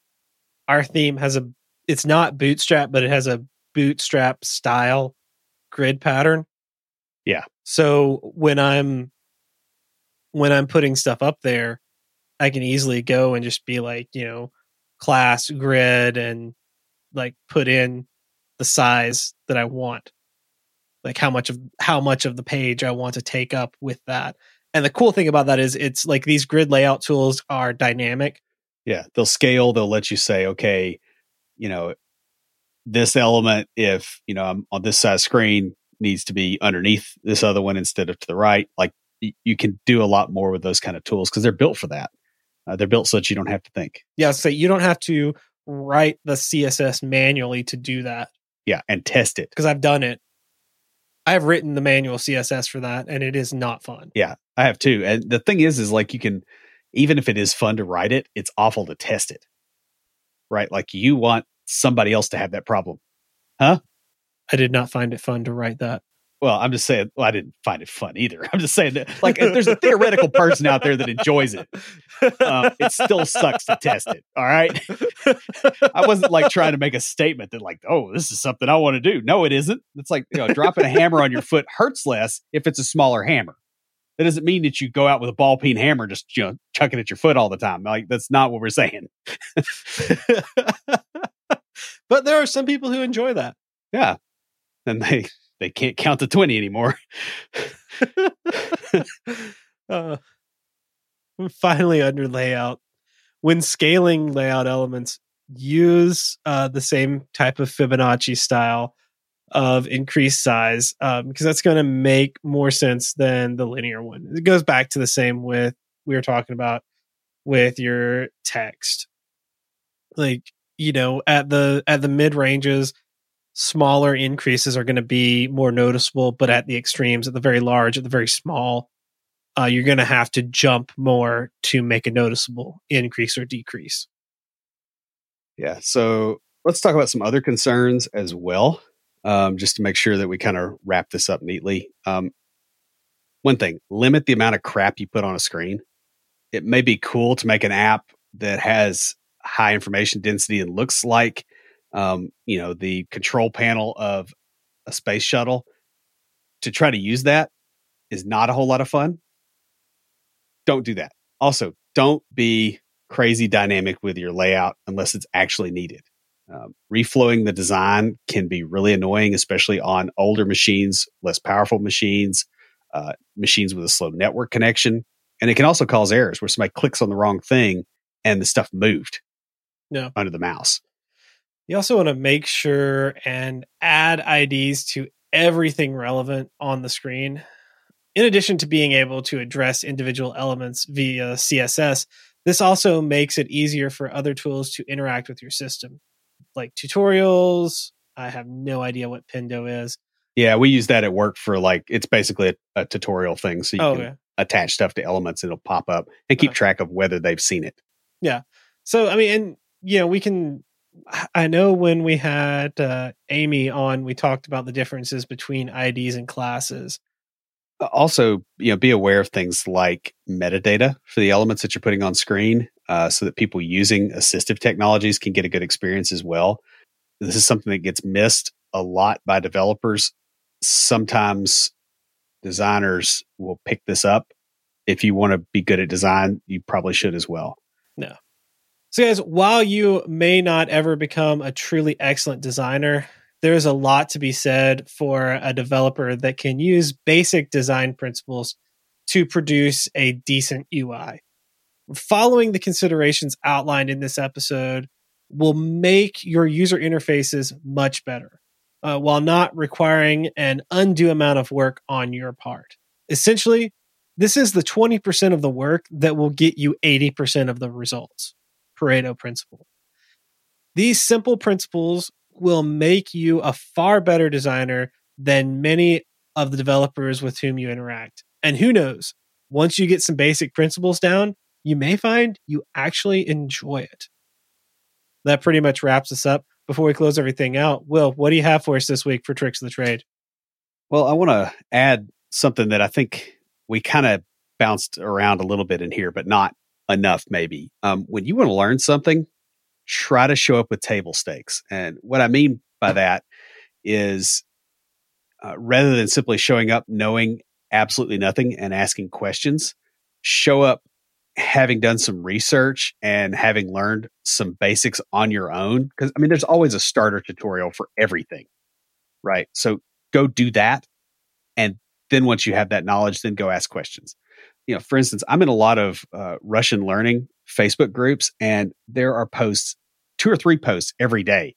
our theme has a, it's not Bootstrap, but it has a Bootstrap style grid pattern. Yeah. So when I'm, when I'm putting stuff up there, I can easily go and just be like, you know, class grid and like put in the size that I want, like how much of how much of the page I want to take up with that. And the cool thing about that is it's like these grid layout tools are dynamic. Yeah, they'll scale. They'll let you say, okay, you know, this element, if, you know, I'm on this size screen, needs to be underneath this other one instead of to the right. Like y- you can do a lot more with those kind of tools because they're built for that. Uh, they're built so that you don't have to think. Yeah. So you don't have to write the C S S manually to do that. Yeah. And test it. Because I've done it. I've written the manual C S S for that and it is not fun. Yeah. I have too. And the thing is, is like you can, even if it is fun to write it, it's awful to test it. Right? Like you want somebody else to have that problem. Huh? I did not find it fun to write that. Well, I'm just saying, well, I didn't find it fun either. I'm just saying that, like, if there's a theoretical person out there that enjoys it, um, it still sucks to test it. All right. I wasn't like trying to make a statement that like, oh, this is something I want to do. No, it isn't. It's like, you know, dropping a hammer on your foot hurts less if it's a smaller hammer. That doesn't mean that you go out with a ball peen hammer, just, you know, chucking at your foot all the time. Like, that's not what we're saying. But there are some people who enjoy that. Yeah. And they, they can't count to twenty anymore. uh, finally, under layout, when scaling layout elements, use uh, the same type of Fibonacci style of increased size, um, because that's going to make more sense than the linear one. It goes back to the same with we were talking about with your text. Like, you know, at the at the mid ranges, smaller increases are going to be more noticeable, but at the extremes, at the very large, at the very small, uh, you're going to have to jump more to make a noticeable increase or decrease. Yeah. So let's talk about some other concerns as well, um, just to make sure that we kind of wrap this up neatly. Um, one thing, limit the amount of crap you put on a screen. It may be cool to make an app that has high information density and looks like Um, you know, the control panel of a space shuttle. To try to use that is not a whole lot of fun. Don't do that. Also, don't be crazy dynamic with your layout unless it's actually needed. Um, reflowing the design can be really annoying, especially on older machines, less powerful machines, uh, machines with a slow network connection. And it can also cause errors where somebody clicks on the wrong thing and the stuff moved no. under the mouse. You also want to make sure and add I Ds to everything relevant on the screen. In addition to being able to address individual elements via C S S, this also makes it easier for other tools to interact with your system, like tutorials. I have no idea what Pendo is. Yeah, we use that at work for like, it's basically a, a tutorial thing. So you oh, can yeah. attach stuff to elements, it'll pop up and keep okay. track of whether they've seen it. Yeah. So, I mean, and you know, we can... I know when we had uh, Amy on, we talked about the differences between I Ds and classes. Also, you know, be aware of things like metadata for the elements that you're putting on screen, uh, so that people using assistive technologies can get a good experience as well. This is something that gets missed a lot by developers. Sometimes designers will pick this up. If you want to be good at design, you probably should as well. No. So guys, while you may not ever become a truly excellent designer, there's a lot to be said for a developer that can use basic design principles to produce a decent U I. Following the considerations outlined in this episode will make your user interfaces much better, uh, while not requiring an undue amount of work on your part. Essentially, this is the twenty percent of the work that will get you eighty percent of the results. Pareto principle. These simple principles will make you a far better designer than many of the developers with whom you interact. And who knows, once you get some basic principles down, you may find you actually enjoy it. That pretty much wraps us up. Before we close everything out, Will, what do you have for us this week for Tricks of the Trade? Well, I want to add something that I think we kind of bounced around a little bit in here, but not enough maybe. Um, when you want to learn something, try to show up with table stakes. And what I mean by that is uh, rather than simply showing up knowing absolutely nothing and asking questions, show up having done some research and having learned some basics on your own. Because, I mean, there's always a starter tutorial for everything, right? So go do that. And then once you have that knowledge, then go ask questions. You know, for instance, I'm in a lot of uh, Russian learning Facebook groups, and there are posts, two or three posts every day,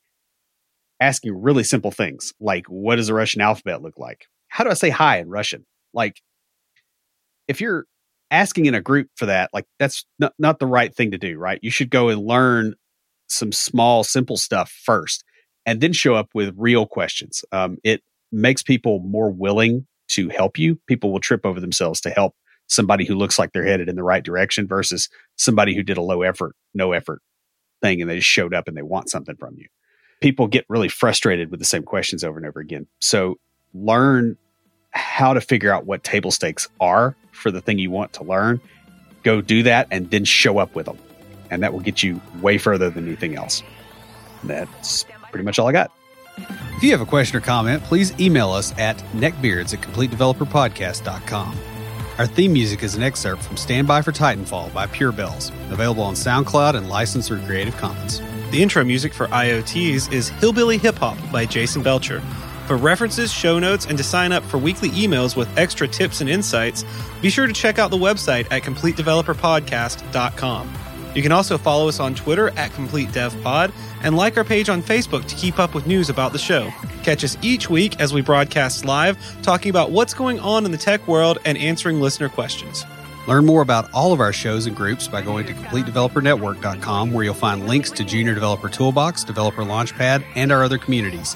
asking really simple things like, what does the Russian alphabet look like? How do I say hi in Russian? Like, if you're asking in a group for that, like that's not, not the right thing to do, right? You should go and learn some small, simple stuff first, and then show up with real questions. Um, it makes people more willing to help you. People will trip over themselves to help somebody who looks like they're headed in the right direction versus somebody who did a low effort, no effort thing, and they just showed up and they want something from you. People get really frustrated with the same questions over and over again. So learn how to figure out what table stakes are for the thing you want to learn. Go do that and then show up with them. And that will get you way further than anything else. That's pretty much all I got. If you have a question or comment, please email us at neckbeards at complete developer podcast dot com. Our theme music is an excerpt from Stand By for Titanfall by Pure Bells, available on SoundCloud and licensed through Creative Commons. The intro music for I O Ts is Hillbilly Hip Hop by Jason Belcher. For references, show notes, and to sign up for weekly emails with extra tips and insights, be sure to check out the website at complete developer podcast dot com. You can also follow us on Twitter at CompleteDevPod and like our page on Facebook to keep up with news about the show. Catch us each week as we broadcast live, talking about what's going on in the tech world and answering listener questions. Learn more about all of our shows and groups by going to complete developer network dot com, where you'll find links to Junior Developer Toolbox, Developer Launchpad, and our other communities.